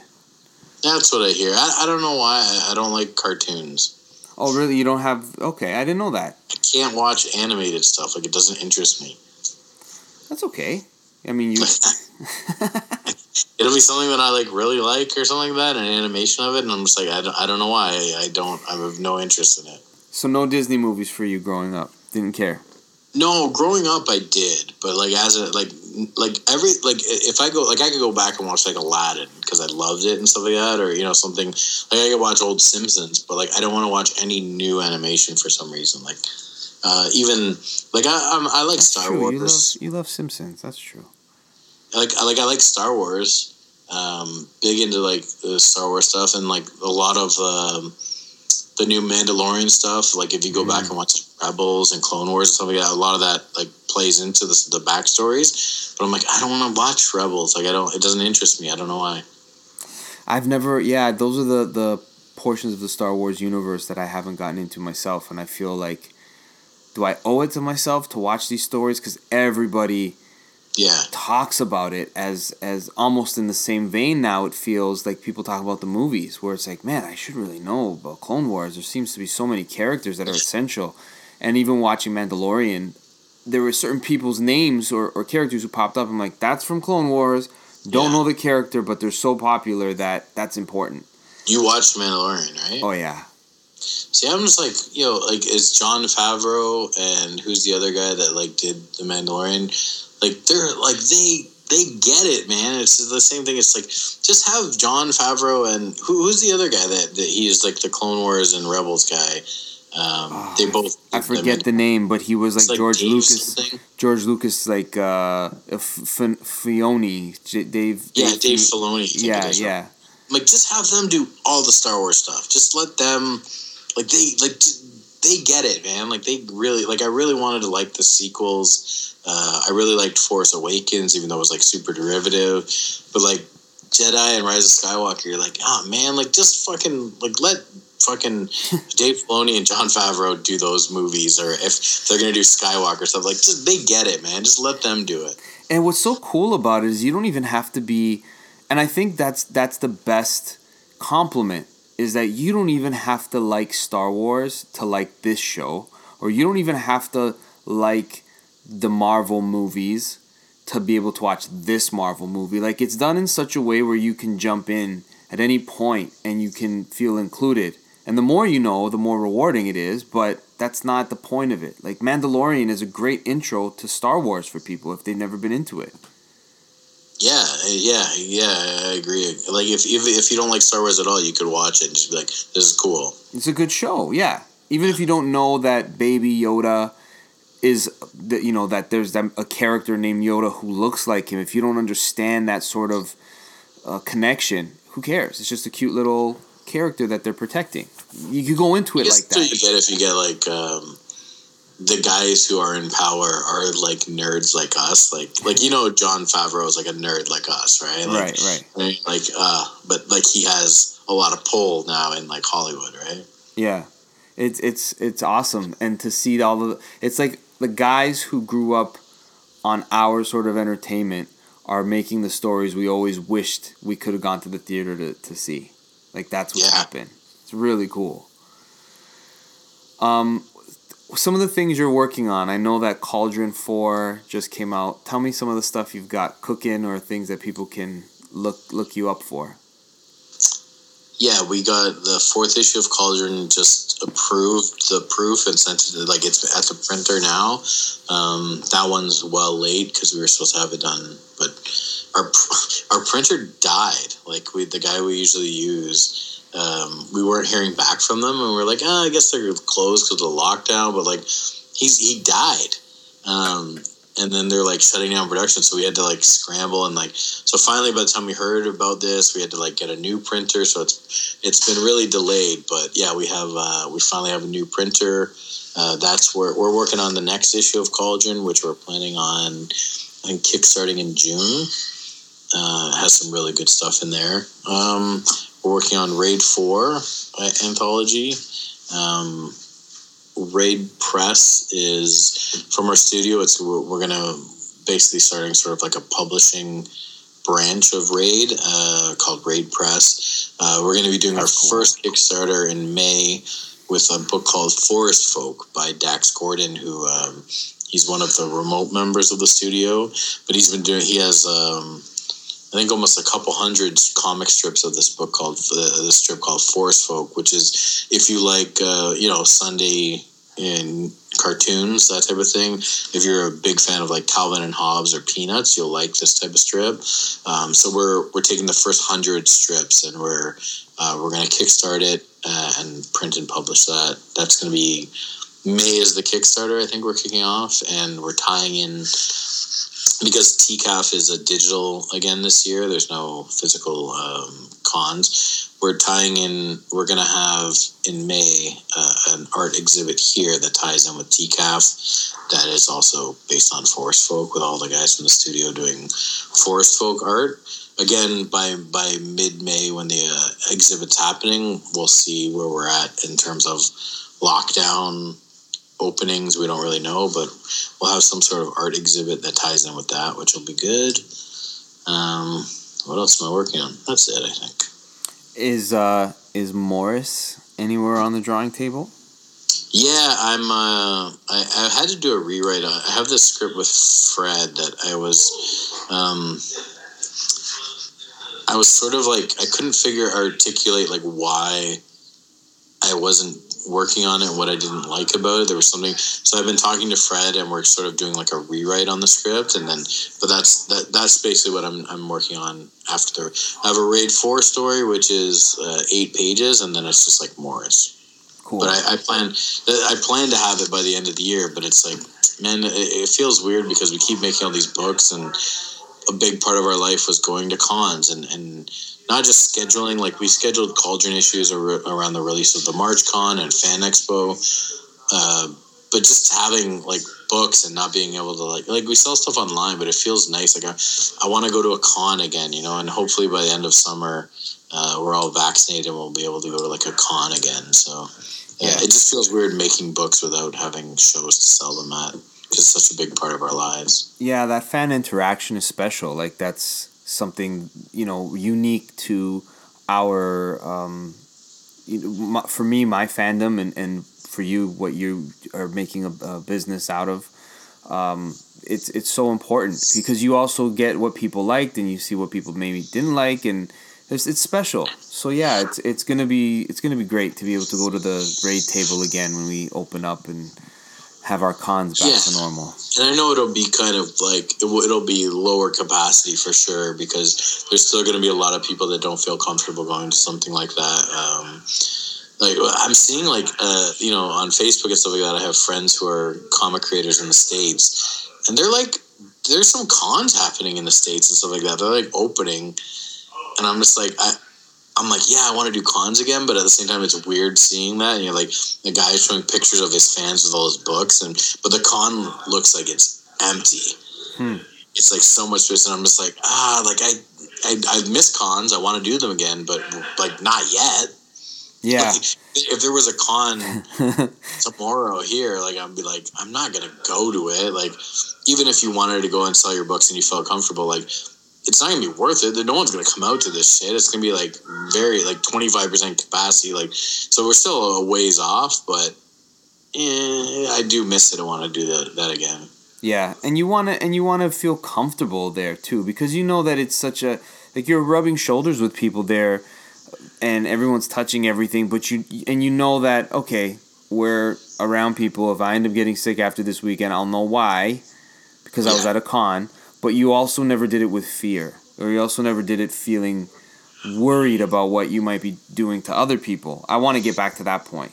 That's what I hear. I, I don't know why I, I don't like cartoons. Oh, really? You don't have... Okay, I didn't know that. I can't watch animated stuff. Like, it doesn't interest me. That's okay. I mean, you... It'll be something that I, like, really like or something like that, an animation of it, and I'm just like, I don't, I don't know why. I, I don't... I have no interest in it. So no Disney movies for you growing up? Didn't care? No, growing up I did, but, like, as a... Like, like every... Like, if I go... Like, I could go back and watch, like, Aladdin, because I loved it and stuff like that, or, you know, something... Like, I could watch old Simpsons, but, like, I don't want to watch any new animation for some reason, like... Uh, even like I I'm, I like that's Star true. Wars. You love, you love Simpsons. That's true. Like I like I like Star Wars. Um, big into like the Star Wars stuff and like a lot of um, the new Mandalorian stuff. Like if you go mm. back and watch Rebels and Clone Wars and stuff like that, a lot of that like plays into the the backstories. But I'm like I don't want to watch Rebels. Like I don't. It doesn't interest me. I don't know why. I've never. Yeah, those are the the portions of the Star Wars universe that I haven't gotten into myself, and I feel like. Do I owe it to myself to watch these stories? Because everybody yeah. talks about it as as almost in the same vein now. It feels like people talk about the movies where it's like, man, I should really know about Clone Wars. There seems to be so many characters that are essential. And even watching Mandalorian, there were certain people's names or, or characters who popped up. I'm like, that's from Clone Wars. Don't yeah. know the character, but they're so popular that that's important. You watched Mandalorian, right? Oh, yeah. See, I'm just like, you know, like, it's Jon Favreau and who's the other guy that, like, did The Mandalorian? Like, they're, like, they they get it, man. It's the same thing. It's like, just have Jon Favreau and who, who's the other guy that, that he is, like, the Clone Wars and Rebels guy? Um, oh, they both... I forget the name, but he was, like, like George Dave Lucas. Something. George Lucas, like, uh, F- Filoni. J- Dave... Yeah, Dave, Dave Filoni. Yeah, yeah. Right. Like, just have them do all the Star Wars stuff. Just let them... Like, they like they get it, man. Like, they really... Like, I really wanted to like the sequels. Uh, I really liked Force Awakens, even though it was, like, super derivative. But, like, Jedi and Rise of Skywalker, you're like, oh, man, like, just fucking... Like, let fucking Dave Filoni and Jon Favreau do those movies. Or if they're going to do Skywalker stuff, like, just, they get it, man. Just let them do it. And what's so cool about it is you don't even have to be... And I think that's that's the best compliment. Is that you don't even have to like Star Wars to like this show, or you don't even have to like the Marvel movies to be able to watch this Marvel movie. Like, it's done in such a way where you can jump in at any point and you can feel included. And the more you know, the more rewarding it is, but that's not the point of it. Like, Mandalorian is a great intro to Star Wars for people if they've never been into it. Yeah, yeah, yeah, I agree. Like, if, if if you don't like Star Wars at all, you could watch it and just be like, this is cool. It's a good show, yeah. Even if you don't know that Baby Yoda is, the, you know, that there's a character named Yoda who looks like him, if you don't understand that sort of uh, connection, who cares? It's just a cute little character that they're protecting. You could go into it like that. That's what you get if you get, like... Um the guys who are in power are like nerds like us, like like you know Jon Favreau is like a nerd like us, right? Like, right, right. Like uh, but like he has a lot of pull now in like Hollywood, right? Yeah, it's it's it's awesome, and to see all the it's like the guys who grew up on our sort of entertainment are making the stories we always wished we could have gone to the theater to to see. Like that's what yeah. happened. It's really cool. Um. Some of the things you're working on, I know that Cauldron four just came out. Tell me some of the stuff you've got cooking or things that people can look look you up for. Yeah, we got the fourth issue of Cauldron just approved the proof and sent it, like it's at the printer now. Um, that one's well late because we were supposed to have it done, but our our printer died. Like we, the guy we usually use. Um, we weren't hearing back from them, and we were like, oh, I guess they're closed because of the lockdown, but, like, he's he died. Um, and then they're, like, shutting down production, so we had to, like, scramble and, like... So finally, by the time we heard about this, we had to, like, get a new printer, so it's it's been really delayed, but, yeah, we have... Uh, we finally have a new printer. Uh, that's where... We're working on the next issue of Cauldron, which we're planning on, I think, kickstarting in June. Uh, has some really good stuff in there. Um... We're working on Raid four uh, anthology. Um, Raid Press is from our studio. It's we're, we're gonna basically starting sort of like a publishing branch of Raid uh, called Raid Press. Uh, we're gonna be doing That's our cool. first Kickstarter in May with a book called Forest Folk by Dax Gordon, who um, he's one of the remote members of the studio, but he's been doing, he has, um, I think almost a couple hundred comic strips of this book called, uh, this strip called Forest Folk, which is, if you like, uh, you know, Sunday in cartoons, that type of thing. If you're a big fan of like Calvin and Hobbes or Peanuts, you'll like this type of strip. Um, so we're we're taking the first hundred strips, and we're uh, we're going to kickstart it uh, and print and publish that. That's going to be May is the Kickstarter. I think we're kicking off, and we're tying in because T C A F is a digital again this year. There's no physical um, cons. We're tying in, we're going to have in May uh, an art exhibit here that ties in with T C A F that is also based on Forest Folk, with all the guys from the studio doing Forest Folk art. Again, by by mid-May, when the uh, exhibit's happening, we'll see where we're at in terms of lockdown openings. We don't really know, but we'll have some sort of art exhibit that ties in with that, which will be good. Um, what else am I working on? That's it, I think. Is uh is Morris anywhere on the drawing table? Yeah, I'm. Uh, I I had to do a rewrite. I have this script with Fred that I was, um, I was sort of like I couldn't figure articulate like why I wasn't working on it, what I didn't like about it. There was something. So I've been talking to Fred, and we're sort of doing like a rewrite on the script, and then but that's that that's basically what I'm I'm working on after. I have a Raid four story, which is uh, eight pages, and then it's just like Morris. Cool. But I, I plan I plan to have it by the end of the year, but it's like, man, it, it feels weird because we keep making all these books, and a big part of our life was going to cons and and. Not just scheduling, like we scheduled Cauldron Issues ar- around the release of the March Con and Fan Expo, uh, but just having like books and not being able to like, like we sell stuff online, but it feels nice. Like I, I want to go to a con again, you know, and hopefully by the end of summer, uh, we're all vaccinated and we'll be able to go to like a con again. So yeah, it just feels weird making books without having shows to sell them at, because it's such a big part of our lives. Yeah, that fan interaction is special. Like that's something, you know, unique to our, um, you know, my, for me, my fandom, and, and for you, what you are making a, a business out of. Um, it's it's so important because you also get what people liked and you see what people maybe didn't like, and it's it's special. So yeah, it's it's gonna be it's gonna be great to be able to go to the Raid table again when we open up and have our cons back yeah. to normal. And I know it'll be kind of like, it w- it'll be lower capacity for sure, because there's still going to be a lot of people that don't feel comfortable going to something like that. Um, like I'm seeing like, uh, you know, on Facebook and stuff like that, I have friends who are comic creators in the States, and they're like, there's some cons happening in the States and stuff like that. They're like opening. And I'm just like, I, I'm like, yeah, I want to do cons again, but at the same time, it's weird seeing that. And you're like, the guy is showing pictures of his fans with all his books, and but the con looks like it's empty. Hmm. It's like so much space, and I'm just like, ah, like I, I, I miss cons. I want to do them again, but like not yet. Yeah. Like, if there was a con tomorrow here, like I'd be like, I'm not gonna go to it. Like, even if you wanted to go and sell your books and you felt comfortable, like, it's not going to be worth it. No one's going to come out to this shit. It's going to be like very, like twenty-five percent capacity. Like, so we're still a ways off, but eh, I do miss it. I want to do that, that again. Yeah. And you want to, and you want to feel comfortable there too, because you know that it's such a, like you're rubbing shoulders with people there and everyone's touching everything, but you, and you know that, okay, we're around people. If I end up getting sick after this weekend, I'll know why, because yeah. I was at a con. But you also never did it with fear, or you also never did it feeling worried about what you might be doing to other people. I want to get back to that point.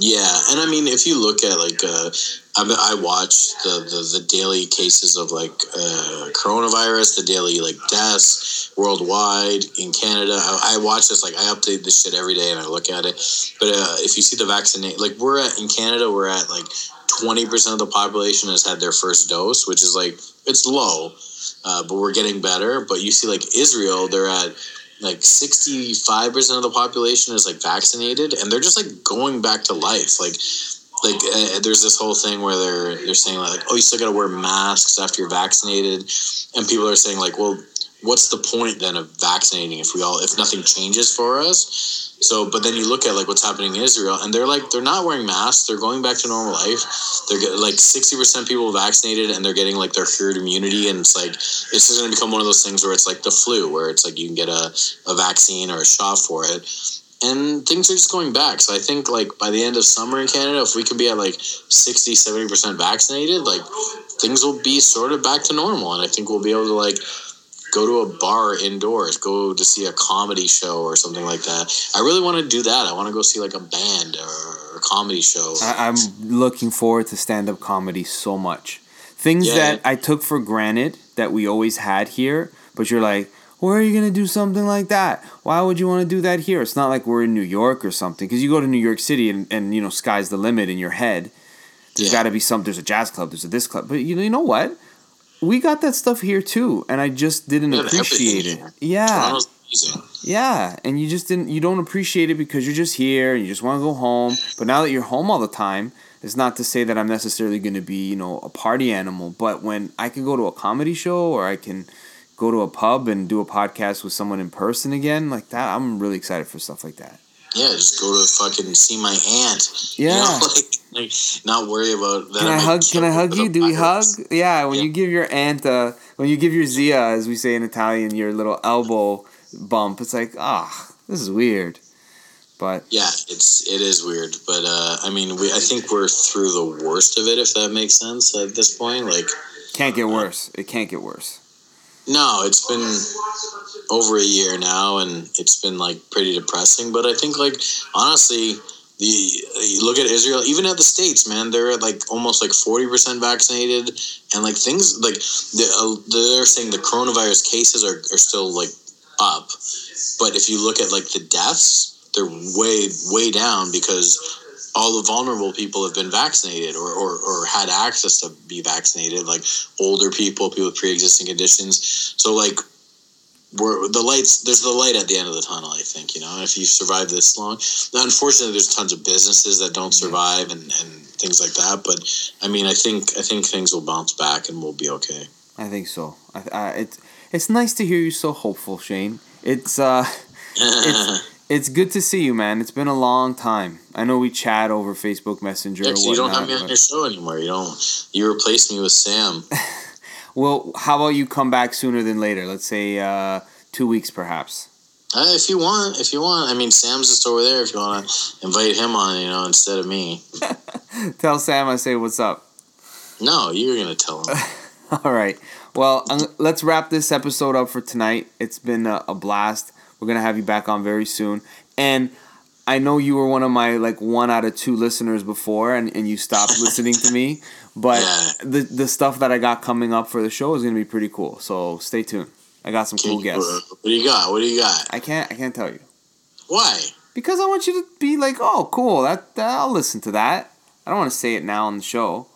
Yeah, and I mean, if you look at like, uh, I, I watch the, the, the daily cases of like uh, coronavirus, the daily like deaths worldwide in Canada. I, I watch this, like I update this shit every day and I look at it. But uh, if you see the vaccinate, like we're at in Canada, we're at like twenty percent of the population has had their first dose, which is like, it's low, uh, but we're getting better. But you see, like, Israel, they're at, like, sixty-five percent of the population is, like, vaccinated. And they're just, like, going back to life. Like, like uh, there's this whole thing where they're, they're saying, like, oh, you still got to wear masks after you're vaccinated. And people are saying, like, well, what's the point then of vaccinating if we all, if nothing changes for us? So, but then you look at like what's happening in Israel, and they're like, they're not wearing masks. They're going back to normal life. They're get, like sixty percent people vaccinated, and they're getting like their cured immunity. And it's like, this is going to become one of those things where it's like the flu, where it's like you can get a, a vaccine or a shot for it. And things are just going back. So I think like by the end of summer in Canada, if we can be at like sixty, seventy percent vaccinated, like things will be sort of back to normal. And I think we'll be able to like, go to a bar indoors, go to see a comedy show or something like that. I really want to do that. I want to go see like a band or a comedy show. I- I'm looking forward to stand-up comedy so much. Things yeah. that I took for granted that we always had here, but you're like, where are you going to do something like that? Why would you want to do that here? It's not like we're in New York or something, because you go to New York City and, and, you know, sky's the limit in your head. There's yeah. got to be some, there's a jazz club, there's a this club, but you know, you know what? We got that stuff here too, and I just didn't yeah, appreciate it. Yeah, yeah, and you just didn't. You don't appreciate it because you're just here and you just want to go home. But now that you're home all the time, it's not to say that I'm necessarily going to be, you know, a party animal. But when I can go to a comedy show or I can go to a pub and do a podcast with someone in person again, like that, I'm really excited for stuff like that. Yeah, just go to fucking see my aunt. Yeah. You know, like, like, not worry about that. Can I, I hug? Can I hug you? Do we hug? Yeah, when yeah. you give your aunt, a, when you give your Zia, as we say in Italian, your little elbow bump, it's like, ah, this is weird. But yeah, it's it is weird. But uh, I mean, we I think we're through the worst of it, if that makes sense at this point. Like, can't get worse. It can't get worse. No, it's been over a year now, and it's been, like, pretty depressing. But I think, like, honestly, the you look at Israel, even at the States, man, they're, at like, almost, like, forty percent vaccinated. And, like, things, like, they're saying the coronavirus cases are, are still, like, up. But if you look at, like, the deaths, they're way, way down because all the vulnerable people have been vaccinated or, or, or had access to be vaccinated, like older people, people with pre-existing conditions. So like we're the lights, there's the light at the end of the tunnel, I think, you know, and if you survive this long, now, unfortunately there's tons of businesses that don't survive and, and things like that. But I mean, I think, I think things will bounce back and we'll be okay. I think so. I, I, it's, it's nice to hear you so hopeful, Shane. It's, uh, it's, It's good to see you, man. It's been a long time. I know we chat over Facebook Messenger. Yeah, or whatnot, you don't have me on your show anymore. You don't. You replaced me with Sam. Well, how about you come back sooner than later? Let's say uh, two weeks, perhaps. Uh, if you want, if you want. I mean, Sam's just over there. If you want to invite him on, you know, instead of me. Tell Sam I say what's up. No, you're gonna tell him. All right. Well, let's wrap this episode up for tonight. It's been a, a blast. We're going to have you back on very soon. And I know you were one of my, like, one out of two listeners before, and, and you stopped listening to me. But the the stuff that I got coming up for the show is going to be pretty cool. So stay tuned. I got some Can cool you, guests. What do you got? What do you got? I can't I can't tell you. Why? Because I want you to be like, oh, cool. That, that I'll listen to that. I don't want to say it now on the show.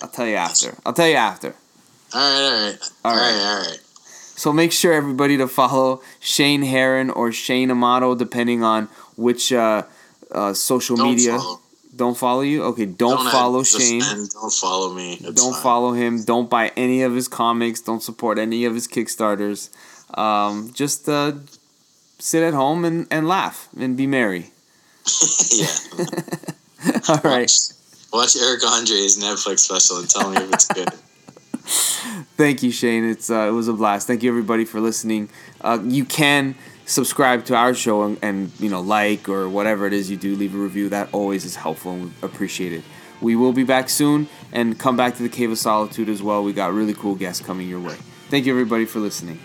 I'll tell you after. I'll tell you after. All right, all right. All right, all right. All right. So make sure everybody to follow Shane Heron or Shane Amato, depending on which uh, uh, social don't media. Follow. Don't follow you? Okay, don't, don't follow Shane. Don't follow me. It's don't fine. Follow him. Don't buy any of his comics. Don't support any of his Kickstarters. Um, just uh, sit at home and, and laugh and be merry. Yeah. All right. Watch, watch Eric Andre's Netflix special and tell me if it's good. Thank you, Shane. It's uh, it was a blast. Thank you, everybody, for listening. Uh, you can subscribe to our show and, and you know like or whatever it is you do. Leave a review. That always is helpful and appreciated. We will be back soon and come back to the Cave of Solitude as well. We got really cool guests coming your way. Thank you, everybody, for listening.